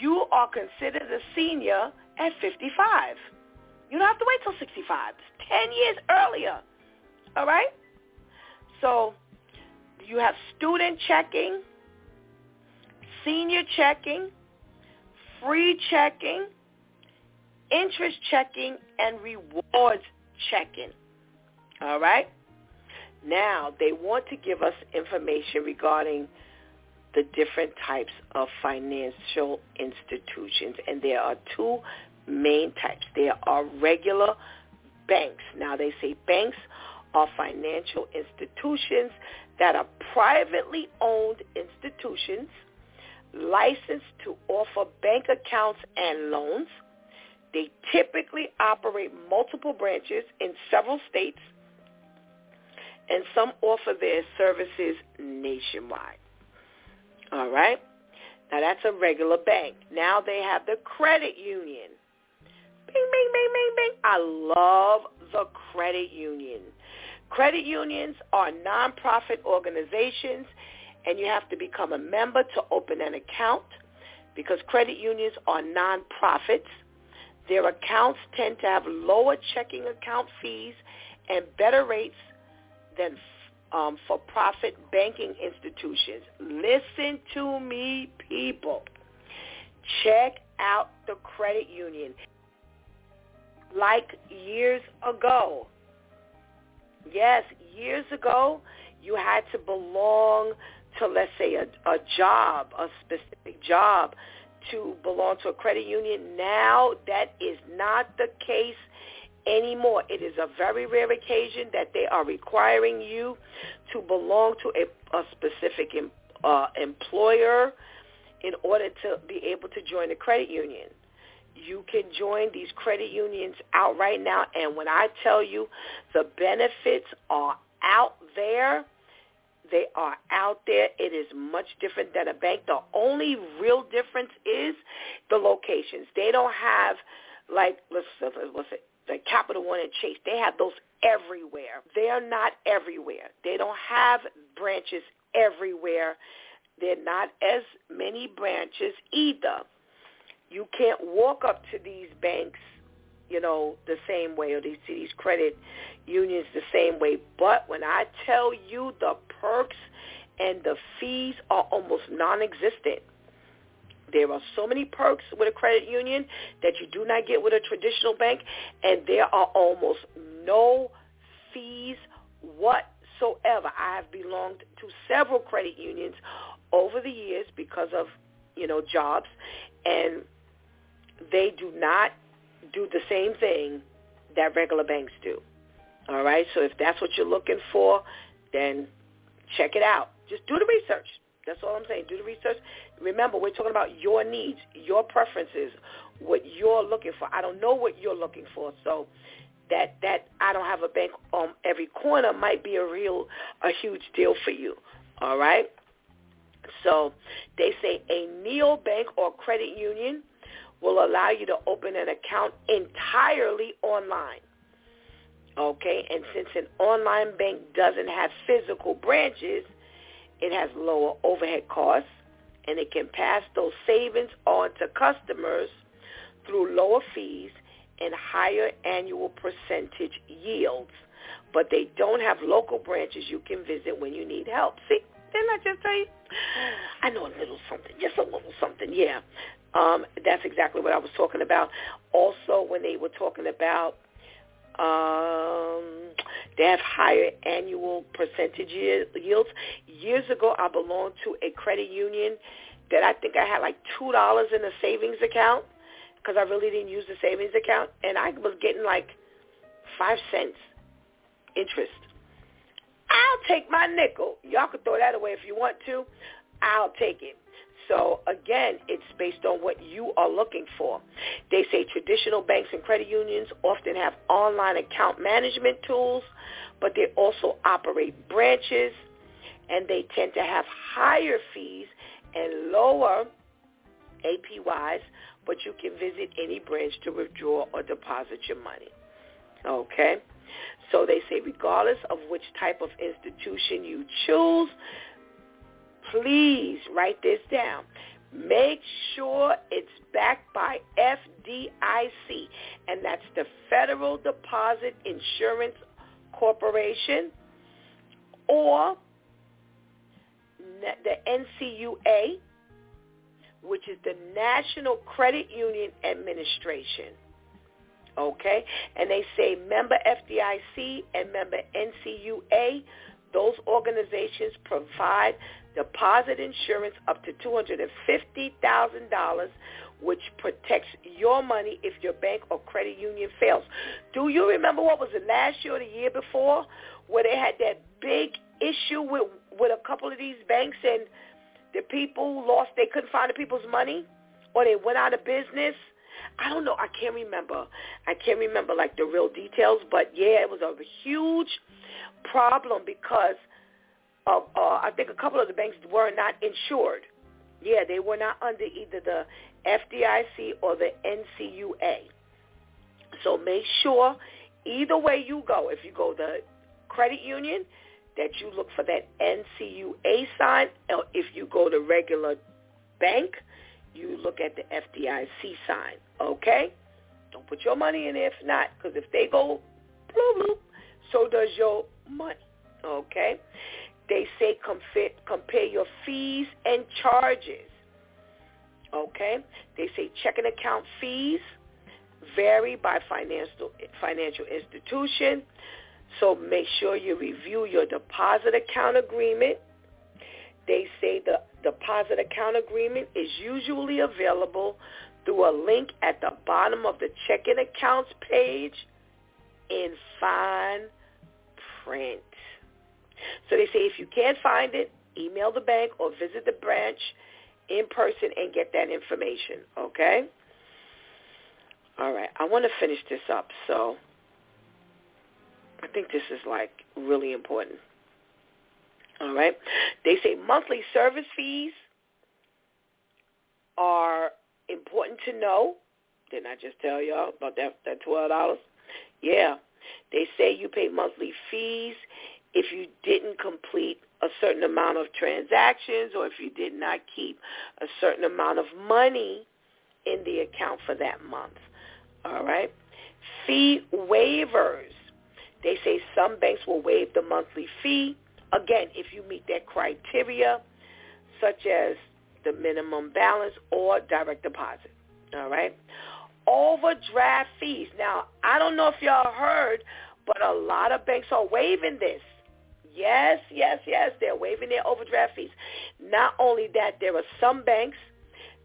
You are considered a senior at 55. You don't have to wait till 65. It's 10 years earlier. All right? So you have student checking, senior checking, free checking, interest checking, and rewards checking. All right? Now, they want to give us information regarding the different types of financial institutions, and there are two main types. There are regular banks. Now, they say banks are financial institutions that are privately owned institutions licensed to offer bank accounts and loans. They typically operate multiple branches in several states, and some offer their services nationwide. All right? Now, that's a regular bank. Now they have the credit union. Bing, bing, bing, bing, bing. I love the credit union. Credit unions are nonprofit organizations, and you have to become a member to open an account because credit unions are nonprofits. Their accounts tend to have lower checking account fees and better rates than for-profit banking institutions. Listen to me, people. Check out the credit union. Like years ago, yes, years ago, you had to belong to, let's say, a job, a specific job, to belong to a credit union. Now that is not the case anymore. It is a very rare occasion that they are requiring you to belong to a specific employer in order to be able to join a credit union. You can join these credit unions out right now, and when I tell you the benefits are out there, they are out there. It is much different than a bank. The only real difference is the locations. They don't have, like, like Capital One and Chase. They have those everywhere. They are not everywhere. They don't have branches everywhere. They're not as many branches either. You can't walk up to these banks, you know, the same way, or these credit unions the same way. But when I tell you the perks and the fees are almost non-existent. There are so many perks with a credit union that you do not get with a traditional bank, and there are almost no fees whatsoever. I have belonged to several credit unions over the years because of, you know, jobs, and they do not do the same thing that regular banks do. All right? So if that's what you're looking for, then check it out. Just do the research. That's all I'm saying. Do the research. Remember, we're talking about your needs, your preferences, what you're looking for. I don't know what you're looking for, so that I don't have a bank on every corner might be a huge deal for you. All right? So they say a neobank or credit union will allow you to open an account entirely online. Okay? And since an online bank doesn't have physical branches, it has lower overhead costs, and it can pass those savings on to customers through lower fees and higher annual percentage yields. But they don't have local branches you can visit when you need help. See, didn't I just tell you? I know a little something, just a little something, yeah. That's exactly what I was talking about. Also, when they were talking about they have higher annual percentage yields. Years ago, I belonged to a credit union that I think I had like $2 in a savings account because I really didn't use the savings account, and I was getting like 5 cents interest. I'll take my nickel. Y'all can throw that away if you want to. I'll take it. So, again, it's based on what you are looking for. They say traditional banks and credit unions often have online account management tools, but they also operate branches, and they tend to have higher fees and lower APYs, but you can visit any branch to withdraw or deposit your money. Okay? So they say regardless of which type of institution you choose, please write this down. Make sure it's backed by FDIC, and that's the Federal Deposit Insurance Corporation, or the NCUA, which is the National Credit Union Administration. Okay? And they say member FDIC and member NCUA, those organizations provide deposit insurance up to $250,000, which protects your money if your bank or credit union fails. Do you remember what was it last year or the year before where they had that big issue with a couple of these banks, and the people lost, they couldn't find the people's money, or they went out of business? I don't know. I can't remember like the real details, but yeah, it was a huge problem because of, I think a couple of the banks were not insured. Yeah, they were not under either the FDIC or the NCUA. So make sure either way you go, if you go the credit union, that you look for that NCUA sign. If you go to regular bank, you look at the FDIC sign, okay? Don't put your money in there if not, because if they go bloop, bloop, so does your money, okay? They say compare your fees and charges, okay? They say checking account fees vary by financial institution, so make sure you review your deposit account agreement. They say the deposit account agreement is usually available through a link at the bottom of the checking accounts page in fine print. So they say if you can't find it, email the bank or visit the branch in person and get that information, okay? All right, I want to finish this up, so I think this is, like, really important. All right. They say monthly service fees are important to know. Didn't I just tell y'all about that $12? Yeah. They say you pay monthly fees if you didn't complete a certain amount of transactions or if you did not keep a certain amount of money in the account for that month. All right. Fee waivers. They say some banks will waive the monthly fee, again, if you meet that criteria, such as the minimum balance or direct deposit, all right? Overdraft fees. Now, I don't know if y'all heard, but a lot of banks are waiving this. Yes, they're waiving their overdraft fees. Not only that, there are some banks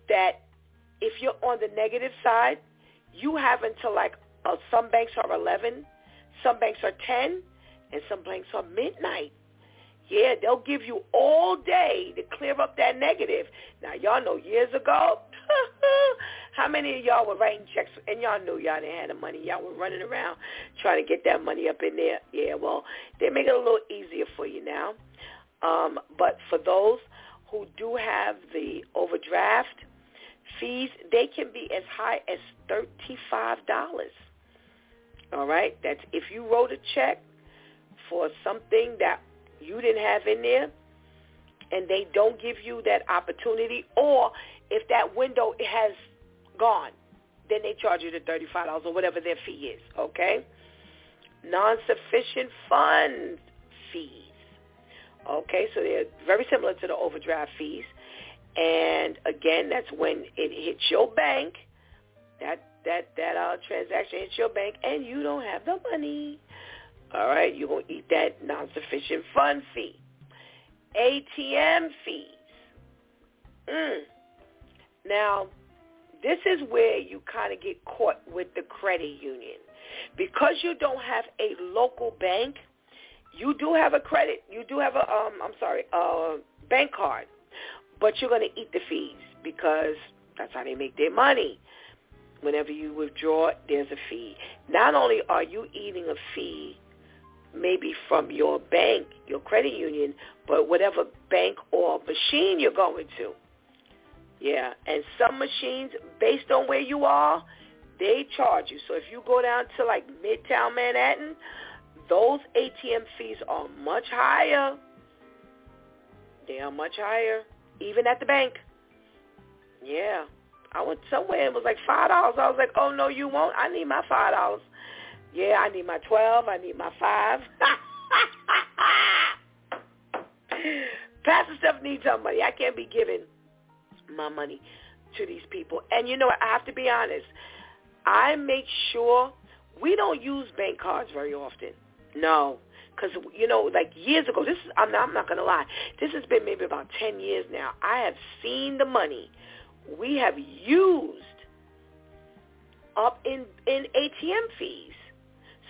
that if you're on the negative side, you have until some banks are 11, some banks are 10, and some banks are midnight. Yeah, they'll give you all day to clear up that negative. Now, y'all know years ago, how many of y'all were writing checks, and y'all knew y'all didn't have the money. Y'all were running around trying to get that money up in there. Yeah, well, they make it a little easier for you now. But for those who do have the overdraft fees, they can be as high as $35. All right? That's if you wrote a check for something that you didn't have in there, and they don't give you that opportunity, or if that window has gone, then they charge you the $35 or whatever their fee is, okay? Non-sufficient fund fees, okay? So they're very similar to the overdraft fees. And, again, that's when it hits your bank, that transaction hits your bank, and you don't have the money. All right, you're going to eat that non-sufficient fund fee. ATM fees. Now, this is where you kind of get caught with the credit union. Because you don't have a local bank, you do have a credit, you do have a bank card, but you're going to eat the fees because that's how they make their money. Whenever you withdraw, there's a fee. Not only are you eating a fee maybe from your bank, your credit union, but whatever bank or machine you're going to. Yeah, and some machines, based on where you are, they charge you. So if you go down to like Midtown Manhattan, those ATM fees are much higher. They are much higher, even at the bank. Yeah. I went somewhere and it was like $5. I was like, oh, no, you won't. I need my $5. Yeah, I need my 12. I need my 5. Pastor Steph needs her money. I can't be giving my money to these people. And you know what? I have to be honest. I make sure we don't use bank cards very often. No. Because, you know, like years ago, I'm not going to lie. This has been maybe about 10 years now. I have seen the money we have used up in ATM fees.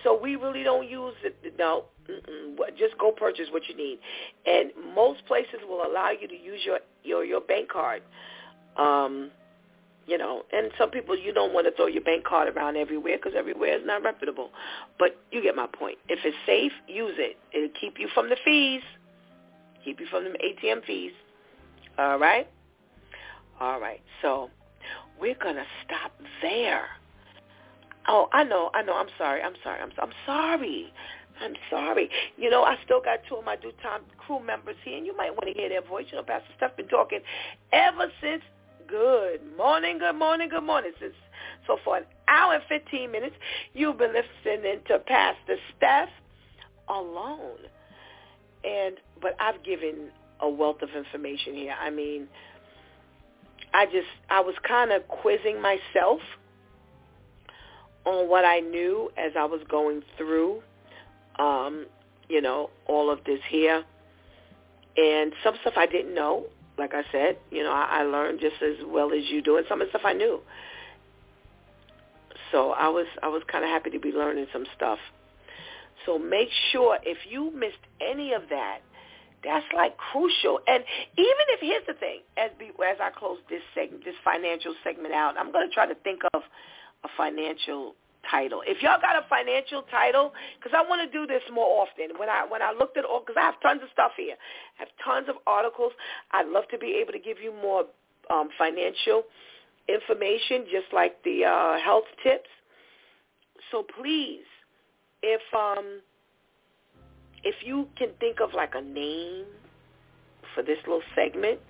So we really don't use it. No, just go purchase what you need. And most places will allow you to use your bank card. You know, and some people, you don't want to throw your bank card around everywhere because everywhere is not reputable. But you get my point. If it's safe, use it. It'll keep you from the fees, keep you from the ATM fees. All right? All right. So we're going to stop there. Oh, I know. I'm sorry. You know, I still got two of my due-time crew members here, and you might want to hear their voice. You know, Pastor Steph been talking ever since. Good morning. So for an hour and 15 minutes, you've been listening to Pastor Steph alone. But I've given a wealth of information here. I mean, I was kind of quizzing myself on what I knew as I was going through, you know, all of this here. And some stuff I didn't know. Like I said, you know, I learned just as well as you do, and some of the stuff I knew. So I was kind of happy to be learning some stuff. So make sure if you missed any of that, that's like crucial. And even if, here's the thing, as I close this segment, this financial segment out, I'm going to try to think of a financial title. If y'all got a financial title, because I want to do this more often. When I looked at all, because I have tons of stuff here. I have tons of articles. I'd love to be able to give you more financial information, just like the health tips. So please, if you can think of like a name for this little segment,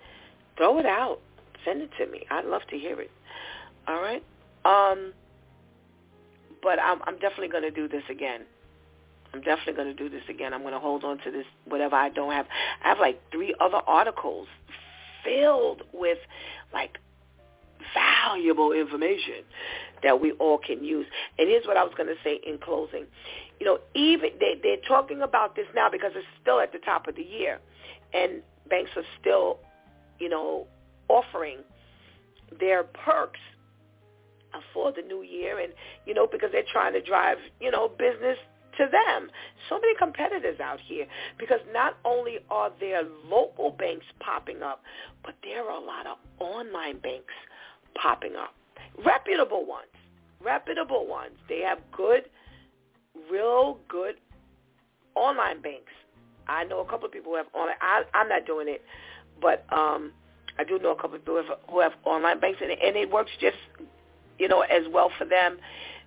throw it out. Send it to me. I'd love to hear it. All right. But I'm definitely going to do this again. I'm going to hold on to this, whatever I don't have. I have like 3 other articles filled with like valuable information that we all can use. And here's what I was going to say in closing. You know, even they're talking about this now because it's still at the top of the year. And banks are still, you know, offering their perks for the new year, and you know, because they're trying to drive, you know, business to them. So many competitors out here, because not only are there local banks popping up, but there are a lot of online banks popping up, reputable ones. They have good, real good online banks. I know a couple of people who have online. I'm not doing it, but I do know a couple of people who have online banks, and it works just, you know, as well for them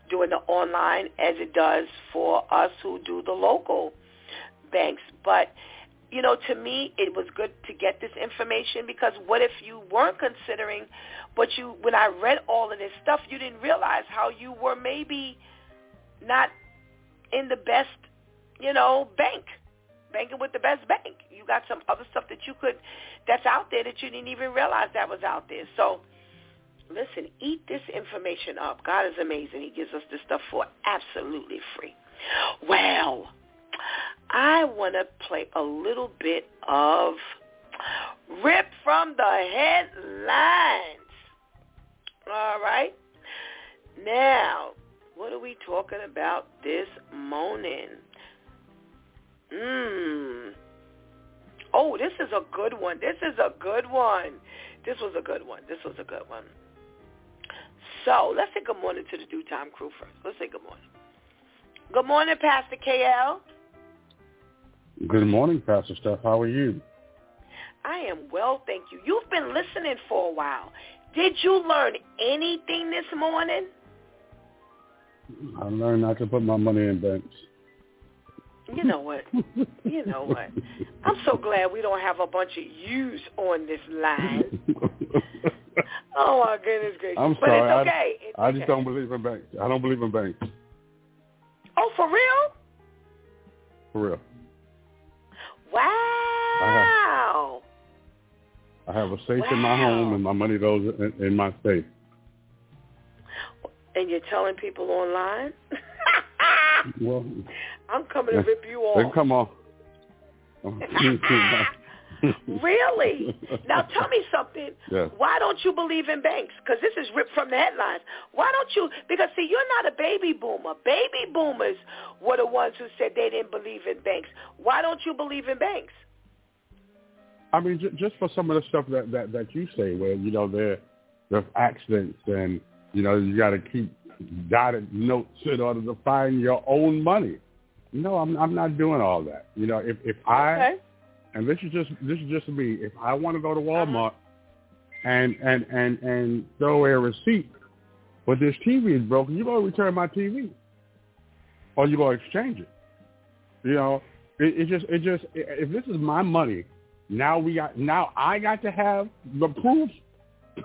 doing the online as it does for us who do the local banks. But, you know, to me, it was good to get this information, because what if you weren't considering, but you, when I read all of this stuff, you didn't realize how you were maybe not in the best, you know, banking with the best bank. You got some other stuff that you could, that's out there that you didn't even realize that was out there. So, listen, eat this information up. God is amazing. He gives us this stuff for absolutely free. Well, I want to play a little bit of Rip from the Headlines. All right. Now, what are we talking about this morning? Oh, this was a good one. So let's say good morning to the due time crew first. Let's say good morning. Good morning, Pastor KL. Good morning, Pastor Steph. How are you? I am well, thank you. You've been listening for a while. Did you learn anything this morning? I learned not to put my money in banks. You know what? You know what? I'm so glad we don't have a bunch of yous on this line. Oh, my goodness gracious. I'm sorry. But it's okay. I just don't believe in banks. I don't believe in banks. Oh, for real? For real. Wow. I have a safe in my home, and my money goes in my safe. And you're telling people online? Well, I'm coming to rip you off. They come off. Really? Now tell me something. Yes. Why don't you believe in banks? Because this is ripped from the headlines. Why don't you? Because, see, you're not a baby boomer. Baby boomers were the ones who said they didn't believe in banks. Why don't you believe in banks? I mean, just for some of the stuff that you say, where, you know, there's accidents and, you know, you got to keep dotted notes in order to find your own money. No, I'm not doing all that. You know, if I... Okay. And this is just me. If I want to go to Walmart and throw a receipt, but this TV is broken, you're going to return my TV, or you're going to exchange it. You know, it just if this is my money, now I got to have the proof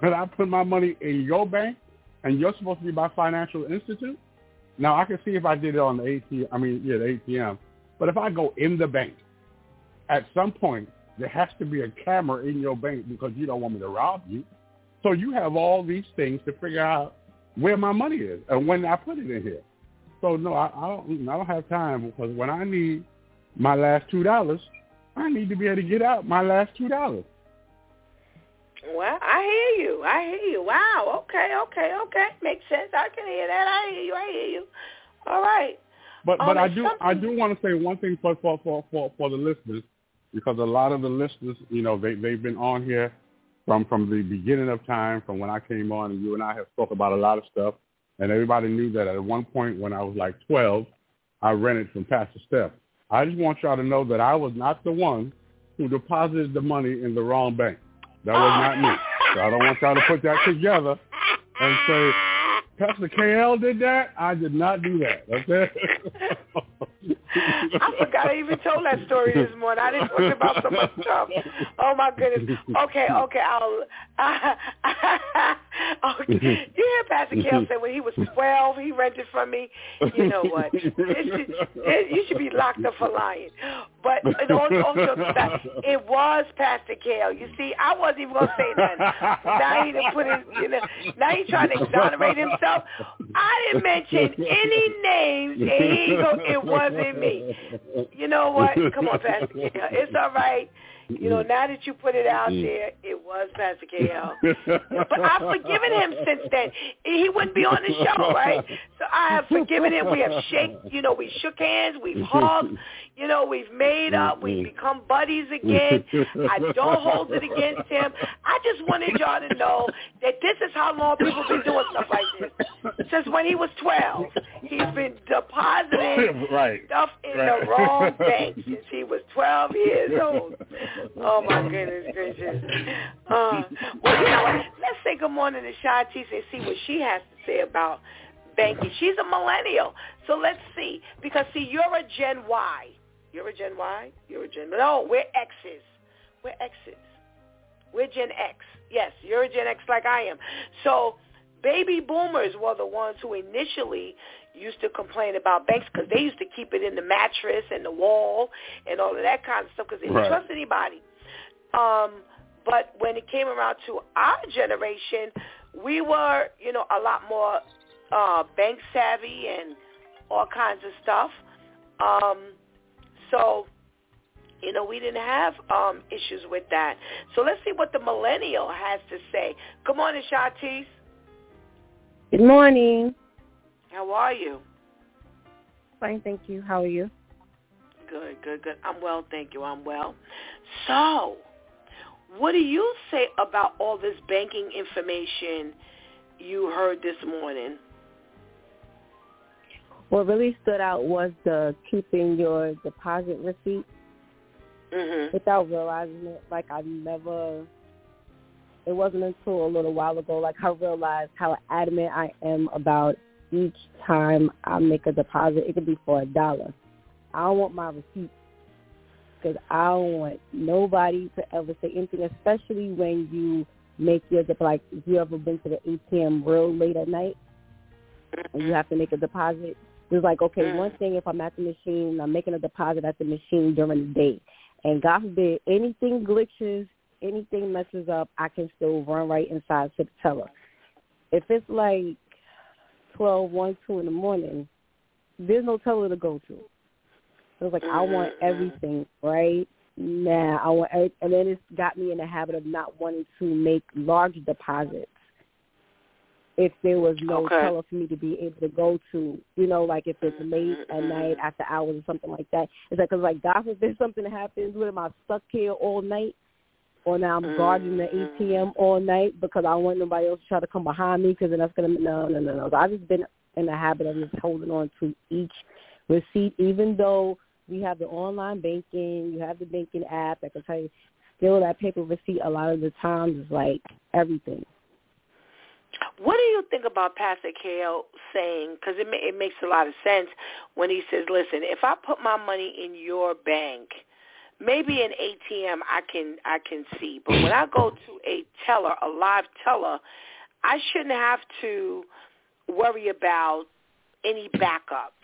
that I put my money in your bank, and you're supposed to be my financial institute. Now I can see if I did it on the ATM. I mean, yeah, the ATM. But if I go in the bank. At some point, there has to be a camera in your bank because you don't want me to rob you. So you have all these things to figure out where my money is and when I put it in here. So, no, I don't have time, because when I need my last $2, I need to be able to get out my last $2. Well, I hear you. Wow. Okay. Makes sense. I can hear that. I hear you. All right. But I do want to say one thing for the listeners. Because a lot of the listeners, you know, they've been on here from the beginning of time, from when I came on, and you and I have spoke about a lot of stuff. And everybody knew that at one point when I was like 12, I rented from Pastor Steph. I just want y'all to know that I was not the one who deposited the money in the wrong bank. That was not me. So I don't want y'all to put that together and say, Pastor KL did that. I did not do that. Okay. I forgot I even told that story this morning. I didn't talk about so much stuff. Oh my goodness. Okay. Okay. You hear Pastor KL say when he was 12, he rented from me. You know what? You should be locked up for lying. But it was Pastor KL. You see, I wasn't even gonna say nothing. Now he done put his, you know. Now he's trying to exonerate himself. I didn't mention any names, and it wasn't me. You know what? Come on, Pastor KL. It's all right. You know, now that you put it out there, it was Pastor KL. But I've forgiven him since then. He wouldn't be on the show, right? So I have forgiven him. We have we shook hands, we've hugged, you know, we've made up, we've become buddies again. I don't hold it against him. I just wanted y'all to know that this is how long people have been doing stuff like this. Since when he was 12, he's been depositing stuff in the wrong bank since he was 12 years old. Oh, my goodness gracious. Well, you know what? Let's say good morning to Shantice and see what she has to say about banking. She's a millennial. So let's see. Because, see, you're a Gen Y. No, we're X's. We're Gen X. Yes, you're a Gen X like I am. So baby boomers were the ones who initially used to complain about banks because they used to keep it in the mattress and the wall and all of that kind of stuff because they didn't trust anybody. But when it came around to our generation, we were, you know, a lot more bank savvy and all kinds of stuff. So, you know, we didn't have issues with that. So let's see what the millennial has to say. Good morning, Shantice. Good morning. How are you? Fine, thank you. How are you? Good. I'm well, thank you. So, what do you say about all this banking information you heard this morning? What really stood out was the keeping your deposit receipt. mm-hmm. without realizing it. Like, it wasn't until a little while ago, like, I realized how adamant I am about each time I make a deposit. It could be for $1. I don't want my receipt, because I don't want nobody to ever say anything, especially when you make your deposit. Like, if you ever been to the ATM real late at night and you have to make a deposit, it's like, okay, one thing, if I'm at the machine and I'm making a deposit at the machine during the day, and God forbid anything glitches, anything messes up, I can still run right inside to the teller. If it's like 12, 1, 2 in the morning, there's no teller to go to. So it's like, I want everything right now. And then it's got me in the habit of not wanting to make large deposits if there was no teller for me to be able to go to, you know, like if it's late at night, after hours or something like that. It's like, because, like, God forbid something happens, what am I stuck here all night? Or now I'm guarding the ATM all night because I don't want nobody else to try to come behind me, because then that's going to, no. So I've just been in the habit of just holding on to each receipt, even though we have the online banking, you have the banking app, I can tell you, still that paper receipt a lot of the times is like everything. What do you think about Pastor Kale saying, because it makes a lot of sense when he says, listen, if I put my money in your bank, maybe an ATM I can see, but when I go to a teller, a live teller, I shouldn't have to worry about any backup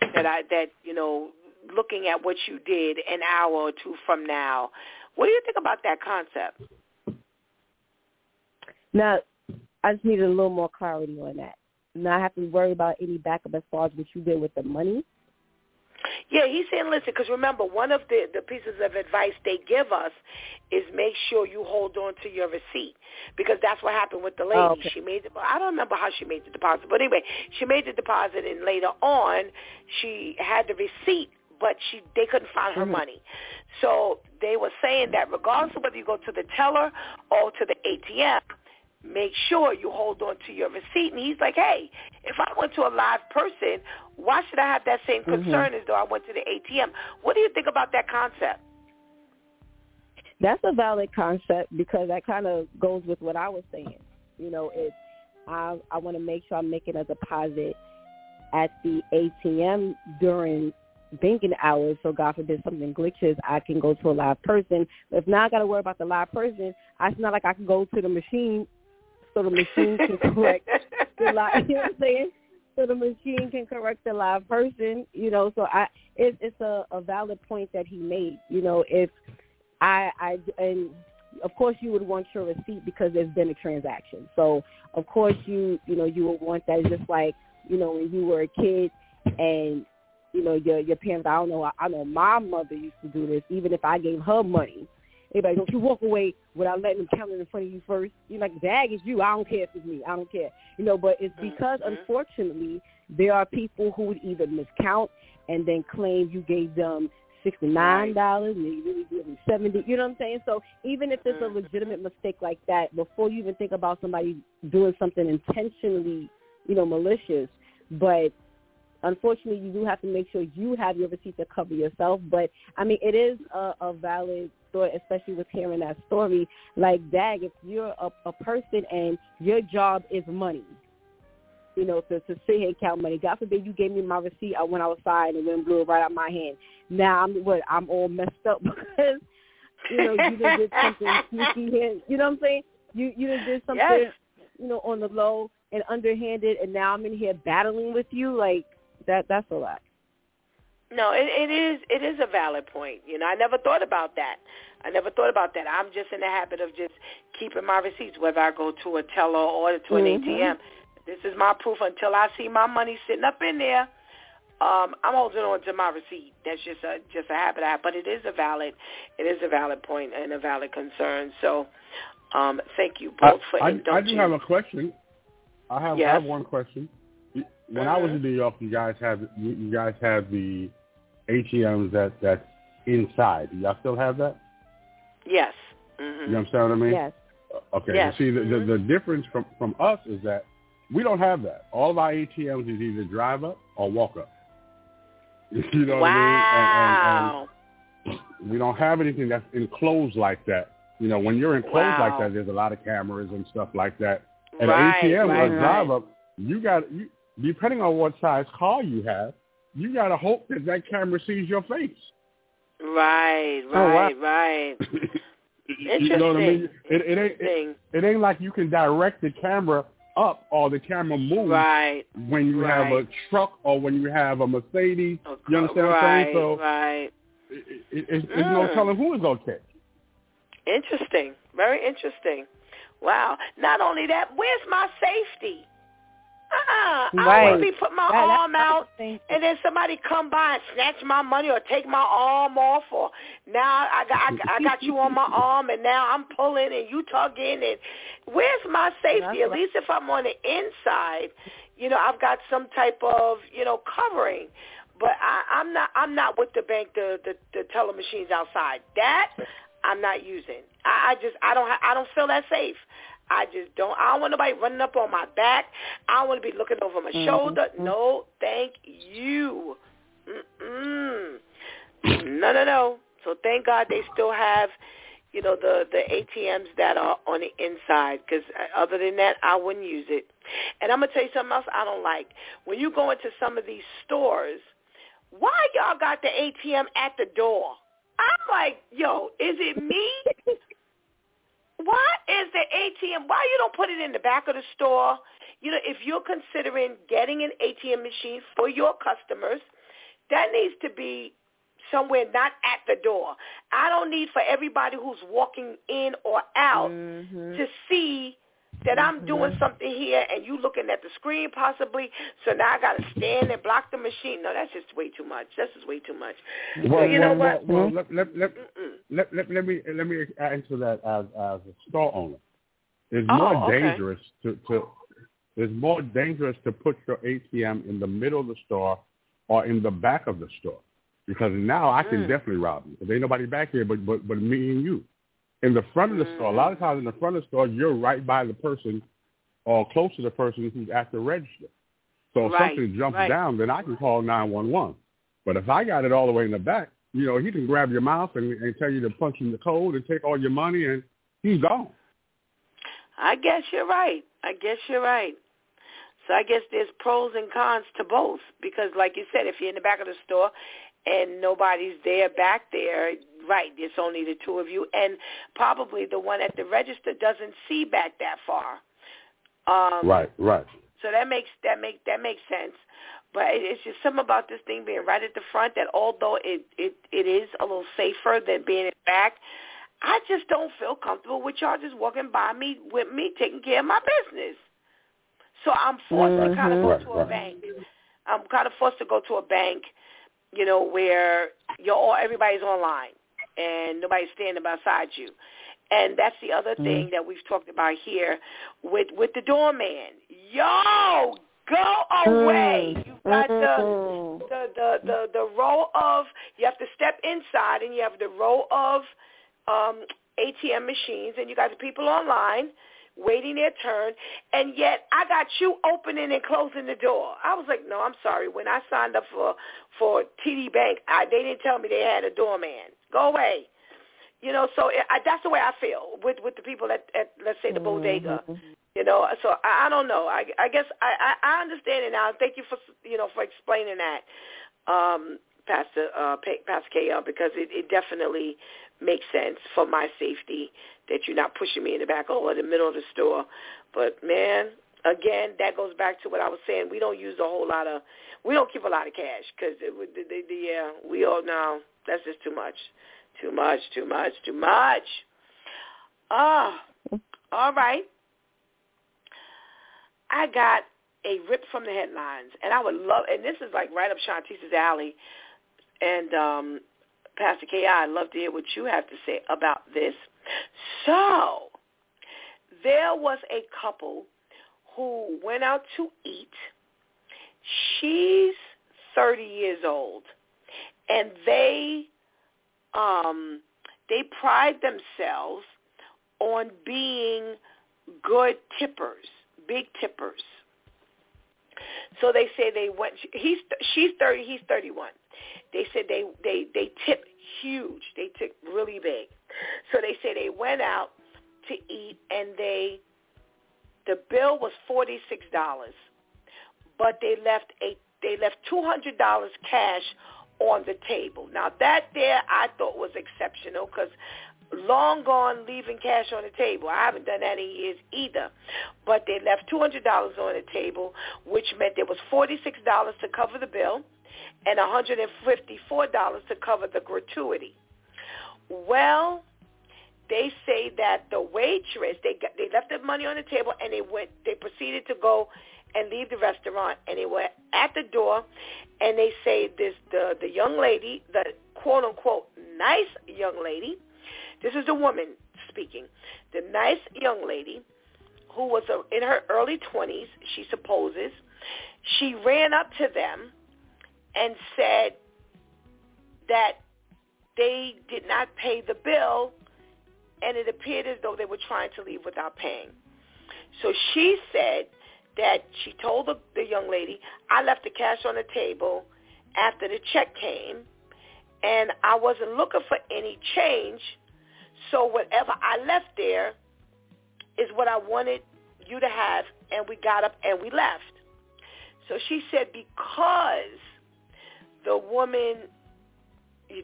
looking at what you did an hour or two from now. What do you think about that concept? Now, I just needed a little more clarity on that. Not have to worry about any backup as far as what you did with the money. Yeah, he's saying, listen, because remember, one of the pieces of advice they give us is make sure you hold on to your receipt, because that's what happened with the lady. Oh, okay. I don't remember how she made the deposit, but anyway, she made the deposit, and later on she had the receipt, but they couldn't find her money. So they were saying that regardless of whether you go to the teller or to the ATM, make sure you hold on to your receipt. And he's like, hey, if I went to a live person, why should I have that same concern as though I went to the ATM? What do you think about that concept? That's a valid concept, because that kind of goes with what I was saying. You know, it's, I want to make sure I'm making a deposit at the ATM during banking hours, so God forbid something glitches, I can go to a live person. If now I got to worry about the live person, it's not like I can go to the machine so the machine can correct the live, you know what I'm saying? So the machine can correct the live person, you know. So it's a valid point that he made. You know, if I and of course you would want your receipt because there's been a transaction. So of course you would want that. It's just like, you know, when you were a kid and you know your parents. I know my mother used to do this. Even if I gave her money, everybody, don't you walk away without letting them count it in front of you first. You're like, bag is you. I don't care if it's me. I don't care. You know, but it's because, unfortunately, there are people who would either miscount and then claim you gave them $69 and you really gave them $70. You know what I'm saying? So even if there's a legitimate mistake like that, before you even think about somebody doing something intentionally, you know, malicious, but unfortunately, you do have to make sure you have your receipt to cover yourself. But, I mean, it is a valid thought, especially with hearing that story. Like, dag, if you're a person and your job is money, you know, to sit here and count money. God forbid you gave me my receipt when I was outside and wind blew it right out of my hand. Now I'm all messed up because, you know, you just did something sneaky here. You know what I'm saying? You just did something, you know, on the low and underhanded, and now I'm in here battling with you, like, That's a lot. No, it is a valid point. You know, I never thought about that. I'm just in the habit of just keeping my receipts, whether I go to a teller or to an ATM. This is my proof. Until I see my money sitting up in there, I'm holding on to my receipt. That's just a habit I have. But it is a valid point and a valid concern. So thank you both for indulging. I do have a question. I have one question. When I was in New York, you guys have the ATMs that's inside. Do y'all still have that? Yes. You understand what I mean? Yes. Okay. Yes. You see, the difference from us is that we don't have that. All of our ATMs is either drive up or walk up. You know what I mean? We don't have anything that's enclosed like that. You know, when you're enclosed like that, there's a lot of cameras and stuff like that. At an ATM or a drive-up, you got depending on what size car you have, you got to hope that that camera sees your face. Right. Interesting. You know what I mean? It ain't like you can direct the camera up or the camera moves when you have a truck or when you have a Mercedes. Okay. You understand what I'm saying? So it's no telling who is going to catch. Interesting. Very interesting. Wow. Not only that, where's my safety? I would be putting my arm out and then somebody come by and snatch my money or take my arm off, or now I got you on my arm and now I'm pulling and you tugging. And where's my safety? At least if I'm on the inside, you know, I've got some type of, you know, covering. But I'm not with the bank, the teller machines outside. That I'm not using. I don't feel that safe. I don't want nobody running up on my back. I don't want to be looking over my shoulder. No, thank you. No. So thank God they still have, you know, the ATMs that are on the inside, because other than that, I wouldn't use it. And I'm going to tell you something else I don't like. When you go into some of these stores, why y'all got the ATM at the door? I'm like, yo, is it me? Why is the ATM, why you don't put it in the back of the store? You know, if you're considering getting an ATM machine for your customers, that needs to be somewhere not at the door. I don't need for everybody who's walking in or out to see that I'm doing something here and you looking at the screen possibly, so now I got to stand and block the machine. No, that's just way too much. Well, so you know what? Well, let me answer that as a store owner. It's dangerous to it's more dangerous to put your ATM in the middle of the store or in the back of the store, because now I can definitely rob you. There ain't nobody back here but me and you. In the front of the store, a lot of times in the front of the store, you're right by the person or close to the person who's at the register. So if something jumps down, then I can call 911. But if I got it all the way in the back, you know, he can grab your mouth and tell you to punch in the code and take all your money, and he's gone. I guess you're right. So I guess there's pros and cons to both, because like you said, if you're in the back of the store and nobody's there back there, it's only the two of you, and probably the one at the register doesn't see back that far. So that makes sense. But it's just something about this thing being right at the front that, although it is a little safer than being in the back, I just don't feel comfortable with y'all just walking by me with me taking care of my business. So I'm forced to kind of go to a bank. I'm kind of forced to go to a bank, you know, where everybody's online and nobody's standing beside you. And that's the other thing that we've talked about here with the doorman. Yo, go away. You've got the row of, you have to step inside, and you have the row of ATM machines, and you got the people online waiting their turn, and yet I got you opening and closing the door. I was like, no, I'm sorry. When I signed up for TD Bank, they didn't tell me they had a doorman. Go away. You know, so that's the way I feel with the people at let's say, the bodega. You know, so I don't know. I guess I understand it now. Thank you for, you know, for explaining that, Pastor K.L., because it definitely makes sense for my safety that you're not pushing me in the back or the middle of the store. But, man, again, that goes back to what I was saying. We don't use we don't keep a lot of cash, because we all know that's just too much. All right. I got a rip from the headlines, and I would love, and this is like right up Shantice's alley, and Pastor K.I., I'd love to hear what you have to say about this. So there was a couple who went out to eat. She's 30 years old, and they pride themselves on being good tippers, big tippers. So they say they went. She's 30. He's 31. They said they tip huge. They took really big. So they say they went out to eat, and the bill was $46, but they left $200 cash on the table. Now that there I thought was exceptional, because long gone leaving cash on the table. I haven't done that in years either. But they left $200 on the table, which meant there was $46 to cover the bill and $154 to cover the gratuity. Well, they say that the waitress, they left the money on the table, and they proceeded to go and leave the restaurant, and they were at the door, and they say the young lady, the quote-unquote nice young lady, this is the woman speaking, the nice young lady who was in her early 20s, she supposes, she ran up to them and said that they did not pay the bill, and it appeared as though they were trying to leave without paying. So she said that she told the young lady, I left the cash on the table after the check came, and I wasn't looking for any change, so whatever I left there is what I wanted you to have, and we got up and we left. So she said because the woman,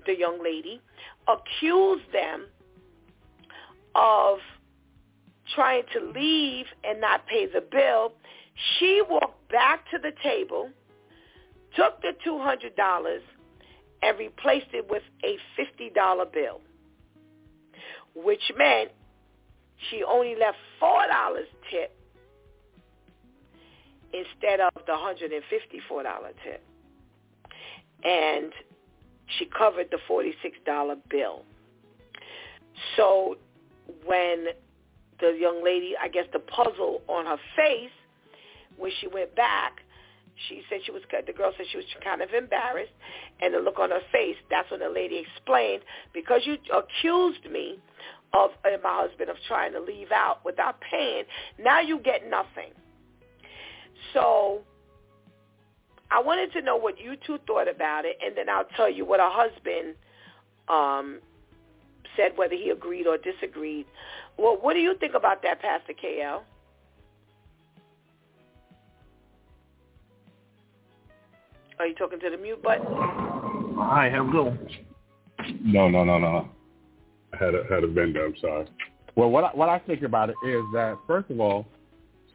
the young lady, accused them of trying to leave and not pay the bill, she walked back to the table, took the $200, and replaced it with a $50 bill, which meant she only left $4 tip instead of the $154 tip. And she covered the $46 bill. So when the young lady, I guess the puzzle on her face, when she went back, the girl said she was kind of embarrassed, and the look on her face, that's when the lady explained, because you accused me of, and my husband, of trying to leave out without paying, now you get nothing. So I wanted to know what you two thought about it, and then I'll tell you what her husband said, whether he agreed or disagreed. Well, what do you think about that, Pastor KL? Are you talking to the mute button? Hi, how's it going? No. I had a bender, I'm sorry. Well, what I think about it is that, first of all,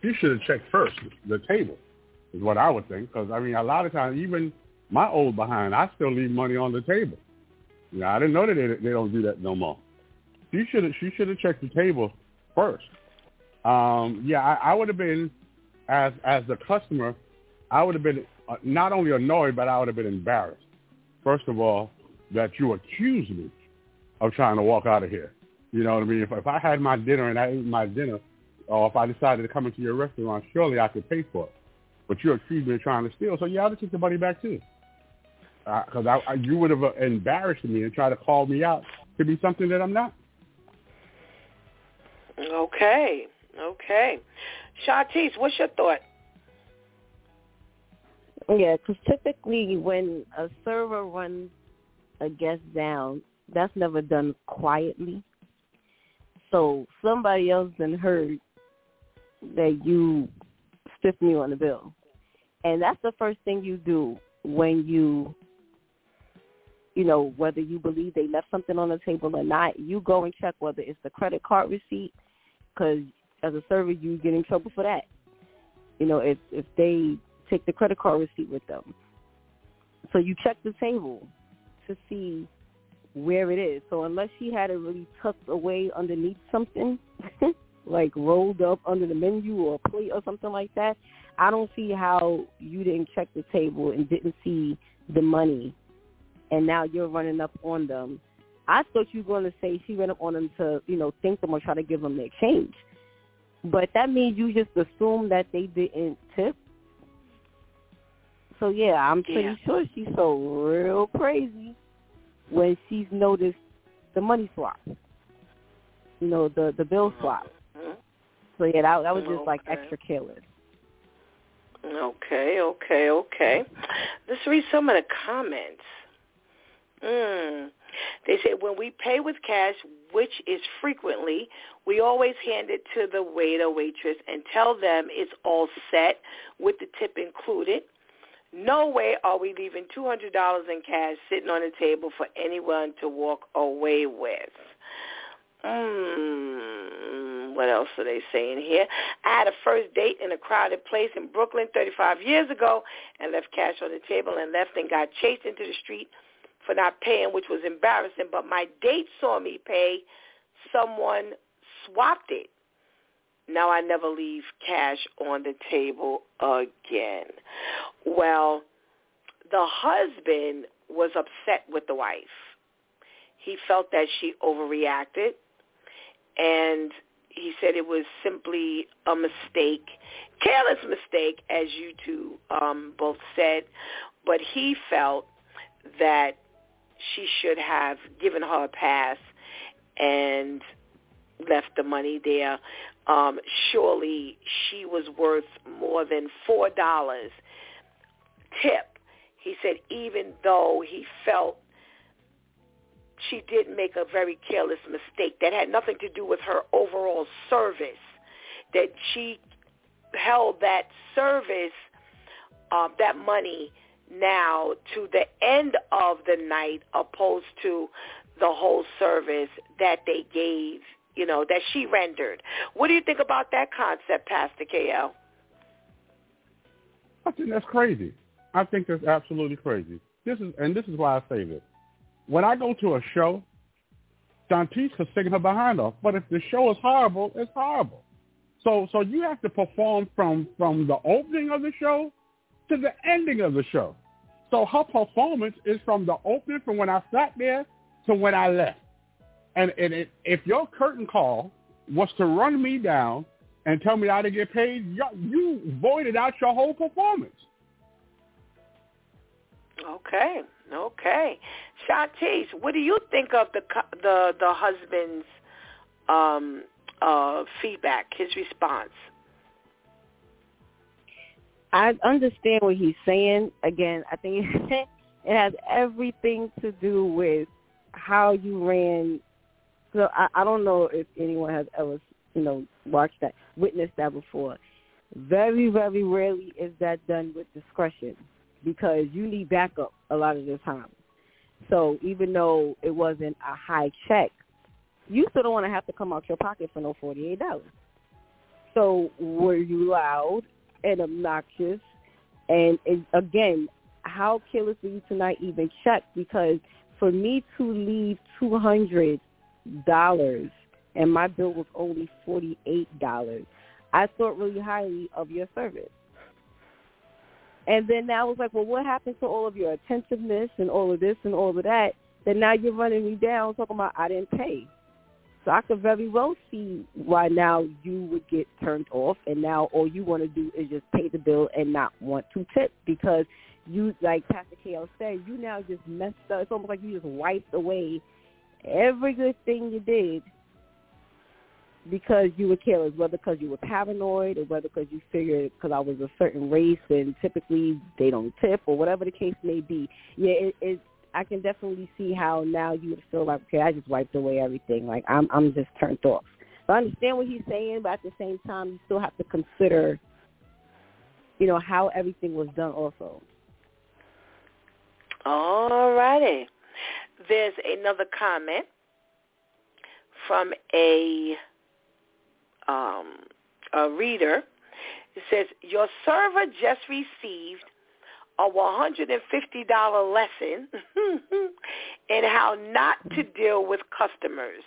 you should have checked first, the table, is what I would think. Because, I mean, a lot of times, even my old behind, I still leave money on the table. You know, I didn't know that they don't do that no more. She should have checked the table first. I would have been, as the customer, I would have been not only annoyed, but I would have been embarrassed. First of all, that you accused me of trying to walk out of here. You know what I mean? If I had my dinner and I ate my dinner, or if I decided to come into your restaurant, surely I could pay for it. But you accused me of trying to steal, so I would have took the money back too. Because you would have embarrassed me and tried to call me out to be something that I'm not. Okay. Shantice, what's your thought? Yeah, because typically when a server runs a guest down, that's never done quietly. So somebody else then heard that you stiffed me on the bill. And that's the first thing you do when you know, whether you believe they left something on the table or not, you go and check whether it's the credit card receipt, because as a server, you get in trouble for that. You know, if they take the credit card receipt with them. So you check the table to see where it is. So unless she had it really tucked away underneath something, like rolled up under the menu or a plate or something like that, I don't see how you didn't check the table and didn't see the money, and now you're running up on them. I thought you were going to say she ran up on them to, you know, thank them or try to give them the exchange. But that means you just assume that they didn't tip. So, yeah, I'm pretty sure she's so real crazy when she's noticed the money swap, you know, the bill swap. So, yeah, that was just, like, extra careless. Okay. Let's read some of the comments. They said, when we pay with cash, which is frequently, we always hand it to the waiter, waitress, and tell them it's all set with the tip included. No way are we leaving $200 in cash sitting on the table for anyone to walk away with. What else are they saying here? I had a first date in a crowded place in Brooklyn 35 years ago and left cash on the table and left and got chased into the street for not paying, which was embarrassing. But my date saw me pay. Someone swapped it. Now I never leave cash on the table again. Well, the husband was upset with the wife. He felt that she overreacted, and he said it was simply a mistake, careless mistake, as you two both said, but he felt that she should have given her a pass and left the money there. Surely she was worth more than $4 tip. He said even though he felt she did make a very careless mistake that had nothing to do with her overall service, that she held that service, that money now to the end of the night opposed to the whole service that they gave, you know, that she rendered. What do you think about that concept, Pastor KL? I think that's crazy. I think that's absolutely crazy. This is why I say this. When I go to a show, Dantice is singing her behind off. But if the show is horrible, it's horrible. So you have to perform from the opening of the show to the ending of the show. So her performance is from the opening, from when I sat there to when I left. And if your curtain call was to run me down and tell me I didn't get paid, you voided out your whole performance. Okay. Shantice, what do you think of the husband's feedback, his response? I understand what he's saying. Again, I think it has everything to do with how you ran. So I don't know if anyone has ever, watched that, witnessed that before. Very, very rarely is that done with discretion, because you need backup a lot of the time. So even though it wasn't a high check, you still don't want to have to come out your pocket for no $48. So were you loud and obnoxious? And again, how careless were you to not even check? Because for me to leave $200 and my bill was only $48, I thought really highly of your service. And then now it's like, well, what happened to all of your attentiveness and all of this and all of that? Then now you're running me down talking about I didn't pay. So I could very well see why now you would get turned off, and now all you want to do is just pay the bill and not want to tip, because you, like Pastor K.L. said, you now just messed up. It's almost like you just wiped away every good thing you did because you were careless, whether because you were paranoid or whether because you figured because I was a certain race and typically they don't tip or whatever the case may be. Yeah, I can definitely see how now you would feel like, okay, I just wiped away everything. Like, I'm just turned off. So I understand what he's saying, but at the same time, you still have to consider, how everything was done also. All righty. There's another comment from a reader. It says, your server just received a $150 lesson in how not to deal with customers.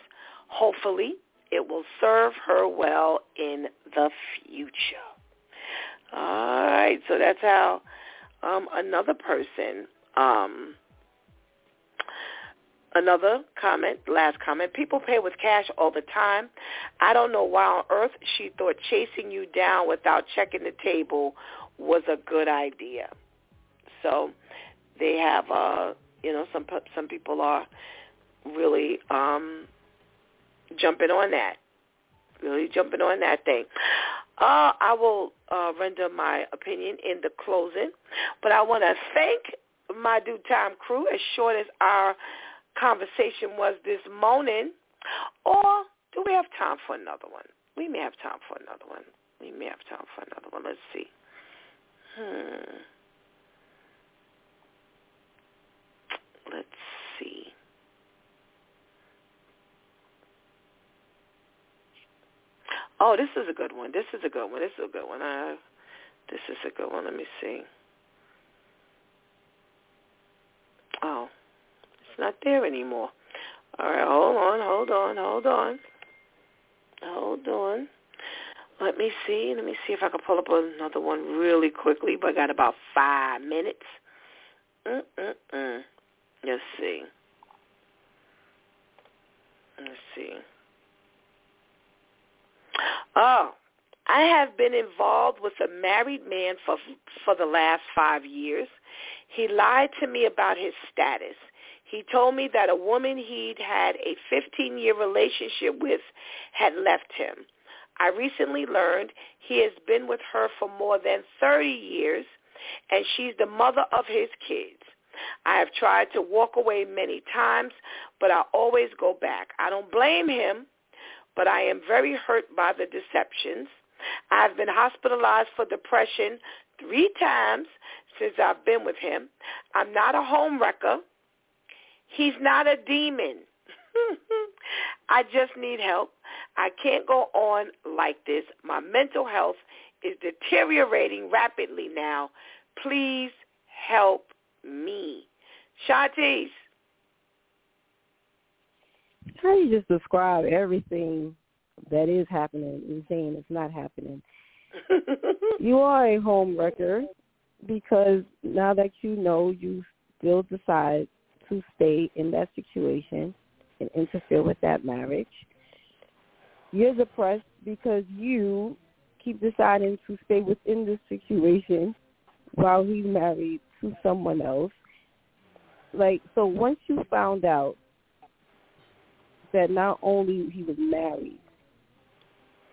Hopefully, it will serve her well in the future. All right, so that's how another person, another comment, last comment. People pay with cash all the time. I don't know why on earth she thought chasing you down without checking the table was a good idea. So they have, some people are really jumping on that thing. I will render my opinion in the closing, but I want to thank my due time crew. As short as our conversation was this morning, or do we have time for another one? We may have time for another one. We may have time for another one. Let's see. Let's see. Oh, this is a good one. This is a good one. Let me see. Oh, it's not there anymore. All right, hold on. Let me see if I can pull up another one really quickly, but I got about 5 minutes. Let's see. Oh, I have been involved with a married man for the last 5 years. He lied to me about his status. He told me that a woman he'd had a 15-year relationship with had left him. I recently learned he has been with her for more than 30 years, and she's the mother of his kids. I have tried to walk away many times, but I always go back. I don't blame him, but I am very hurt by the deceptions. I've been hospitalized for depression 3 times since I've been with him. I'm not a home wrecker. He's not a demon. I just need help. I can't go on like this. My mental health is deteriorating rapidly now. Please help me. Shantice. How do you just describe everything that is happening and saying it's not happening? You are a home wrecker, because now that you know, you still decide to stay in that situation and interfere with that marriage. You're depressed because you keep deciding to stay within this situation while he's married to someone else. Like, so once you found out that not only he was married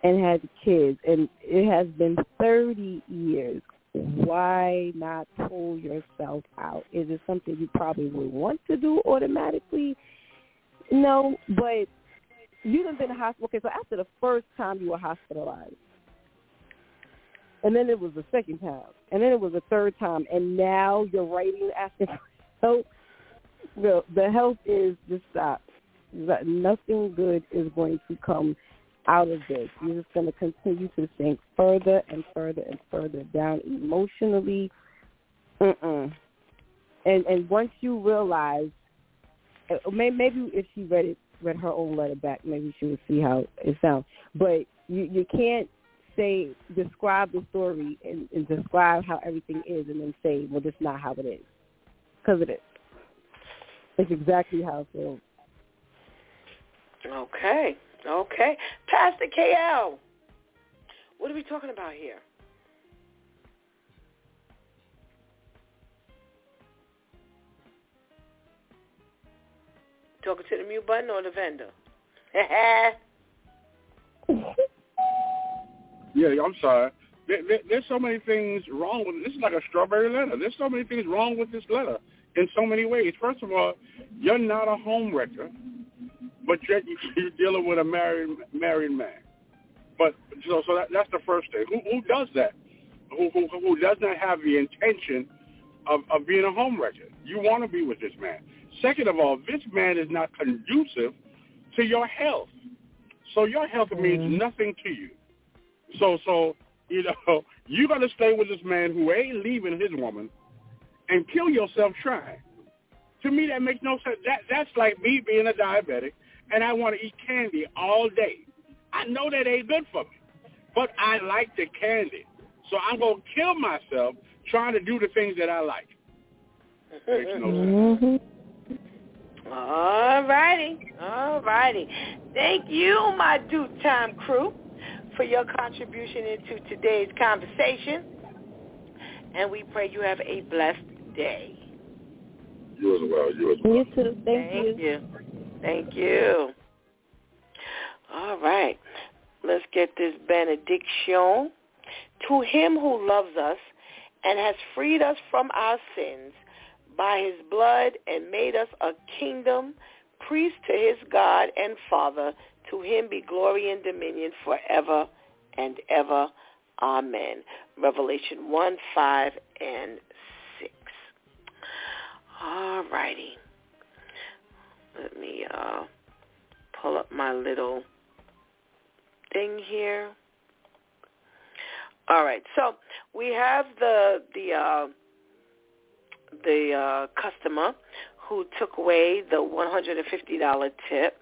and had kids, and it has been 30 years, why not pull yourself out? Is it something you probably would want to do automatically? No, but you've been hospitalized. Okay, so after the first time you were hospitalized, and then it was the second time, and then it was the third time, and now you're writing asking for help. The help is just stop. Nothing good is going to come out of this. You're just going to continue to sink further and further and further down emotionally. And once you realize, maybe if she read her own letter back, maybe she would see how it sounds. But you can't say, describe the story and describe how everything is and then say, well, that's not how it is. Because it is. It's exactly how it feels. Okay. Pastor KL, what are we talking about here? Talking to the mute button or the vendor? Yeah, I'm sorry. There's so many things wrong with it. This is like a strawberry letter. There's so many things wrong with this letter in so many ways. First of all, you're not a home wrecker, but you're dealing with a married man. But so that's the first thing. Who does that? Who does not have the intention of being a home wrecker? You want to be with this man. Second of all, this man is not conducive to your health. So your health means nothing to you. So you know, you're going to stay with this man who ain't leaving his woman and kill yourself trying. To me, that makes no sense. That's like me being a diabetic and I want to eat candy all day. I know that ain't good for me, but I like the candy. So I'm going to kill myself trying to do the things that I like. Makes no sense. All righty. Thank you, my due time crew, for your contribution into today's conversation. And we pray you have a blessed day. You as well. You too. Thank you. All right. Let's get this benediction. To him who loves us and has freed us from our sins, by his blood and made us a kingdom, priest to his God and Father. To him be glory and dominion forever and ever. Amen. Revelation 1, 5, and 6. All righty. Let me pull up my little thing here. All right. So we have the customer who took away the $150 tip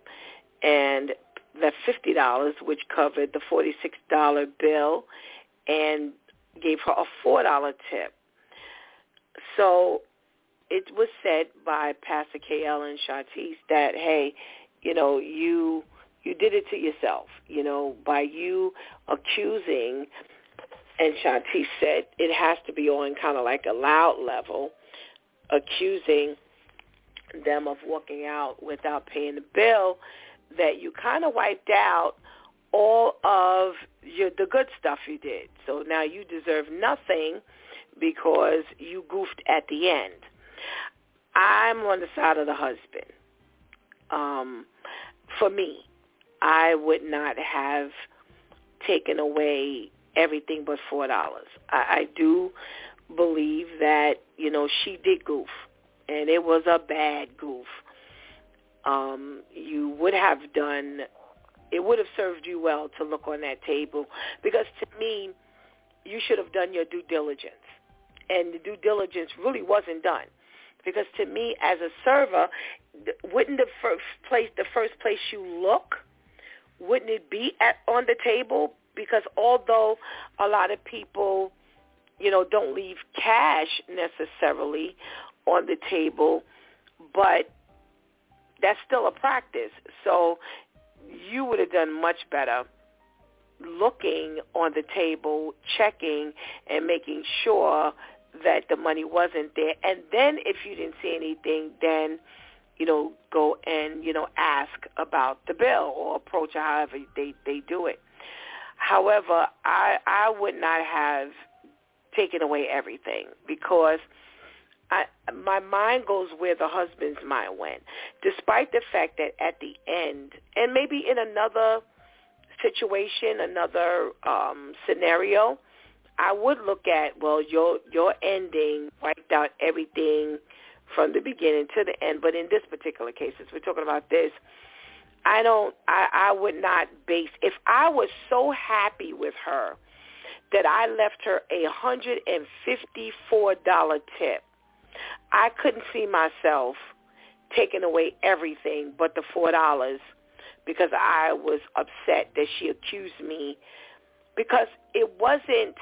and the $50, which covered the $46 bill, and gave her a $4 tip. So it was said by Pastor KL and Shartice that, hey, you know, you did it to yourself, you know, by you accusing. And Shartice said it has to be on kind of like a loud level, accusing them of walking out without paying the bill, that you kind of wiped out all of the good stuff you did. So now you deserve nothing because you goofed at the end. I'm on the side of the husband. For me, I would not have taken away everything but $4. I do believe that, you know, she did goof, and it was a bad goof. You would have done, it would have served you well to look on that table, because to me, you should have done your due diligence. And the due diligence really wasn't done, because to me, as a server, wouldn't the first place you look, wouldn't it be on the table? Because although a lot of people, you know, don't leave cash necessarily on the table, but that's still a practice. So you would have done much better looking on the table, checking, and making sure that the money wasn't there. And then if you didn't see anything, then, you know, go and, you know, ask about the bill or approach however they do it. However, I would not have taken away everything, because my mind goes where the husband's mind went, despite the fact that at the end, and maybe in another situation, another scenario, I would look at, well, your ending wiped out everything from the beginning to the end. But in this particular case, since we're talking about this, I would not base, if I was so happy with her that I left her a $154 tip, I couldn't see myself taking away everything but the $4 because I was upset that she accused me, because it wasn't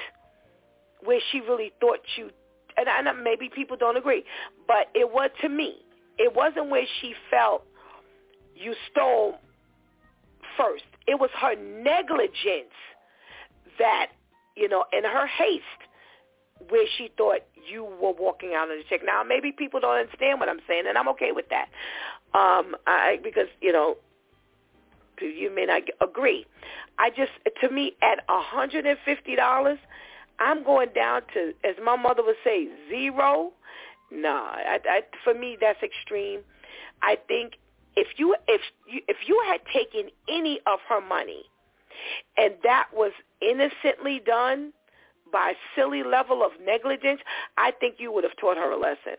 where she really thought you, and I know maybe people don't agree, but it was, to me, it wasn't where she felt you stole first. It was her negligence that, you know, and her haste, where she thought you were walking out on the check. Now, maybe people don't understand what I'm saying, and I'm okay with that, because, you know, you may not agree. To me, at $150, I'm going down to, as my mother would say, zero. Nah, for me, that's extreme. I think if you had taken any of her money, and that was innocently done by silly level of negligence, I think you would have taught her a lesson.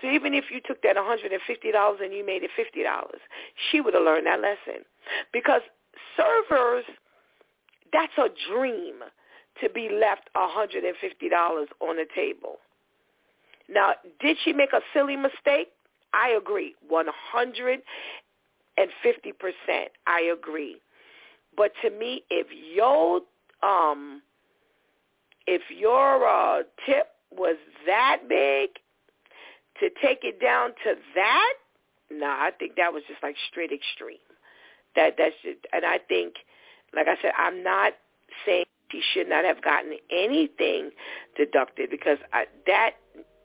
So even if you took that $150 and you made it $50, she would have learned that lesson. Because servers, that's a dream, to be left $150 on the table. Now, did she make a silly mistake? I agree, 150%. I agree. But to me, if your tip was that big, to take it down to that, I think that was just like straight extreme. That's just, and I think, like I said, I'm not saying she should not have gotten anything deducted, because that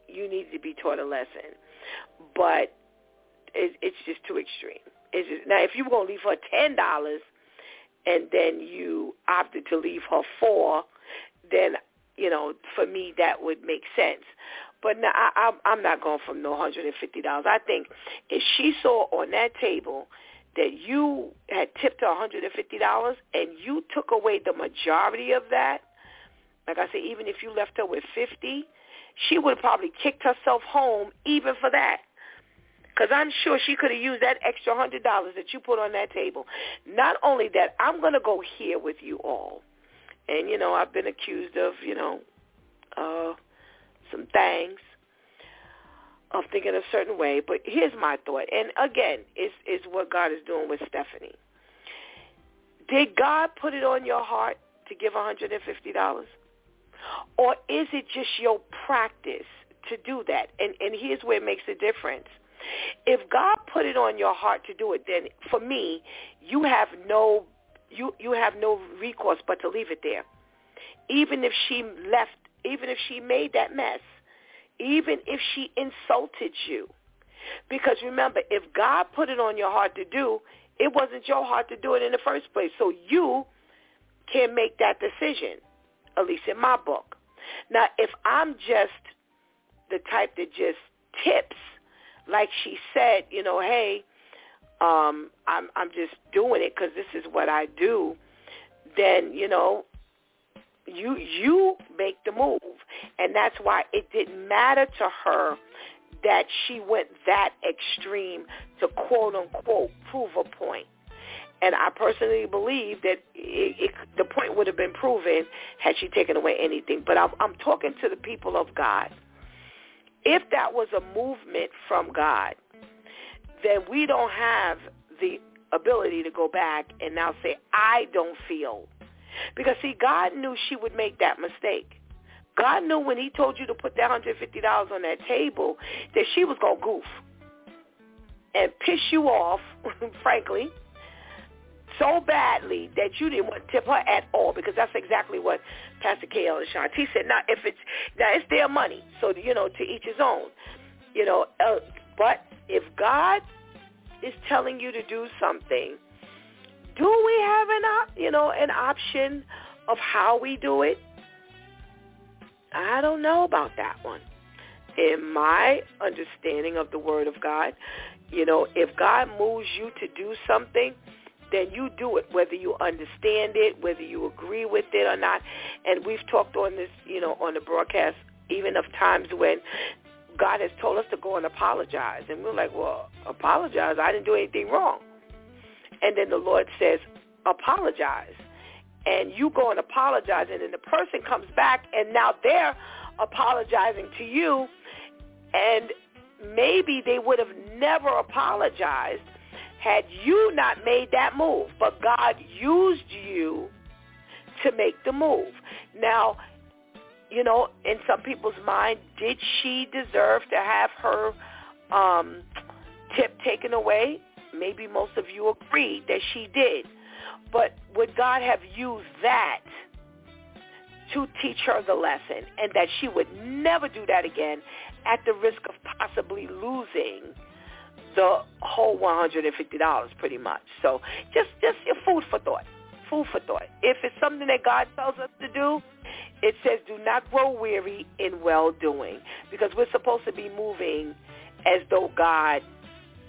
you need to be taught a lesson. But it's just too extreme. It's just, now, if you were going to leave her $10 and then you opted to leave her $4, then you know, for me that would make sense. But no, I'm not going for no $150. I think if she saw on that table that you had tipped her $150 and you took away the majority of that, like I said, even if you left her with $50, she would have probably kicked herself home even for that. Because I'm sure she could have used that extra $100 that you put on that table. Not only that, I'm going to go here with you all. And, you know, I've been accused of, you know, some things of thinking a certain way. But here's my thought. And, again, it's what God is doing with Stephanie. Did God put it on your heart to give $150? Or is it just your practice to do that? And here's where it makes a difference. If God put it on your heart to do it, then for me, you have no recourse but to leave it there. Even if she left, even if she made that mess, even if she insulted you. Because remember, if God put it on your heart to do, it wasn't your heart to do it in the first place. So you can make that decision, at least in my book. Now, if I'm just the type that just tips, like she said, you know, hey, I'm just doing it because this is what I do, then, you know, you make the move. And that's why it didn't matter to her that she went that extreme to, quote, unquote, prove a point. And I personally believe that the point would have been proven had she taken away anything. But I'm talking to the people of God. If that was a movement from God, then we don't have the ability to go back and now say, I don't feel. Because, see, God knew she would make that mistake. God knew when he told you to put that $150 on that table that she was going to goof and piss you off, frankly, so badly that you didn't want to tip her at all, because that's exactly what Pastor K.L. and Shanti said. Now, it's their money, so, you know, to each his own. You know, but if God is telling you to do something, do we have an option of how we do it? I don't know about that one. In my understanding of the Word of God, you know, if God moves you to do something, then you do it, whether you understand it, whether you agree with it or not. And we've talked on this, you know, on the broadcast, even of times when God has told us to go and apologize. And we're like, well, apologize? I didn't do anything wrong. And then the Lord says, apologize. And you go and apologize, and then the person comes back, and now they're apologizing to you. And maybe they would have never apologized had you not made that move, but God used you to make the move. Now, you know, in some people's mind, did she deserve to have her tip taken away? Maybe most of you agreed that she did. But would God have used that to teach her the lesson, and that she would never do that again at the risk of possibly losing the whole $150, pretty much? So just your food for thought. Food for thought. If it's something that God tells us to do, it says do not grow weary in well-doing, because we're supposed to be moving as though God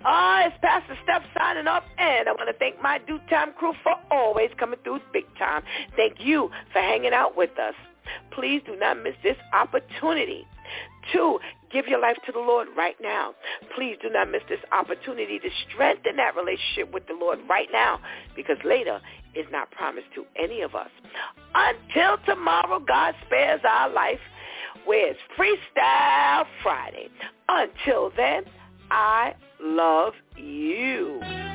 It's Pastor Steph signing off, and I want to thank my Due Time crew for always coming through big time. Thank you for hanging out with us. Please do not miss this opportunity to give your life to the Lord right now. Please do not miss this opportunity to strengthen that relationship with the Lord right now, because later is not promised to any of us. Until tomorrow, God spares our life, where it's Freestyle Friday. Until then, I love you.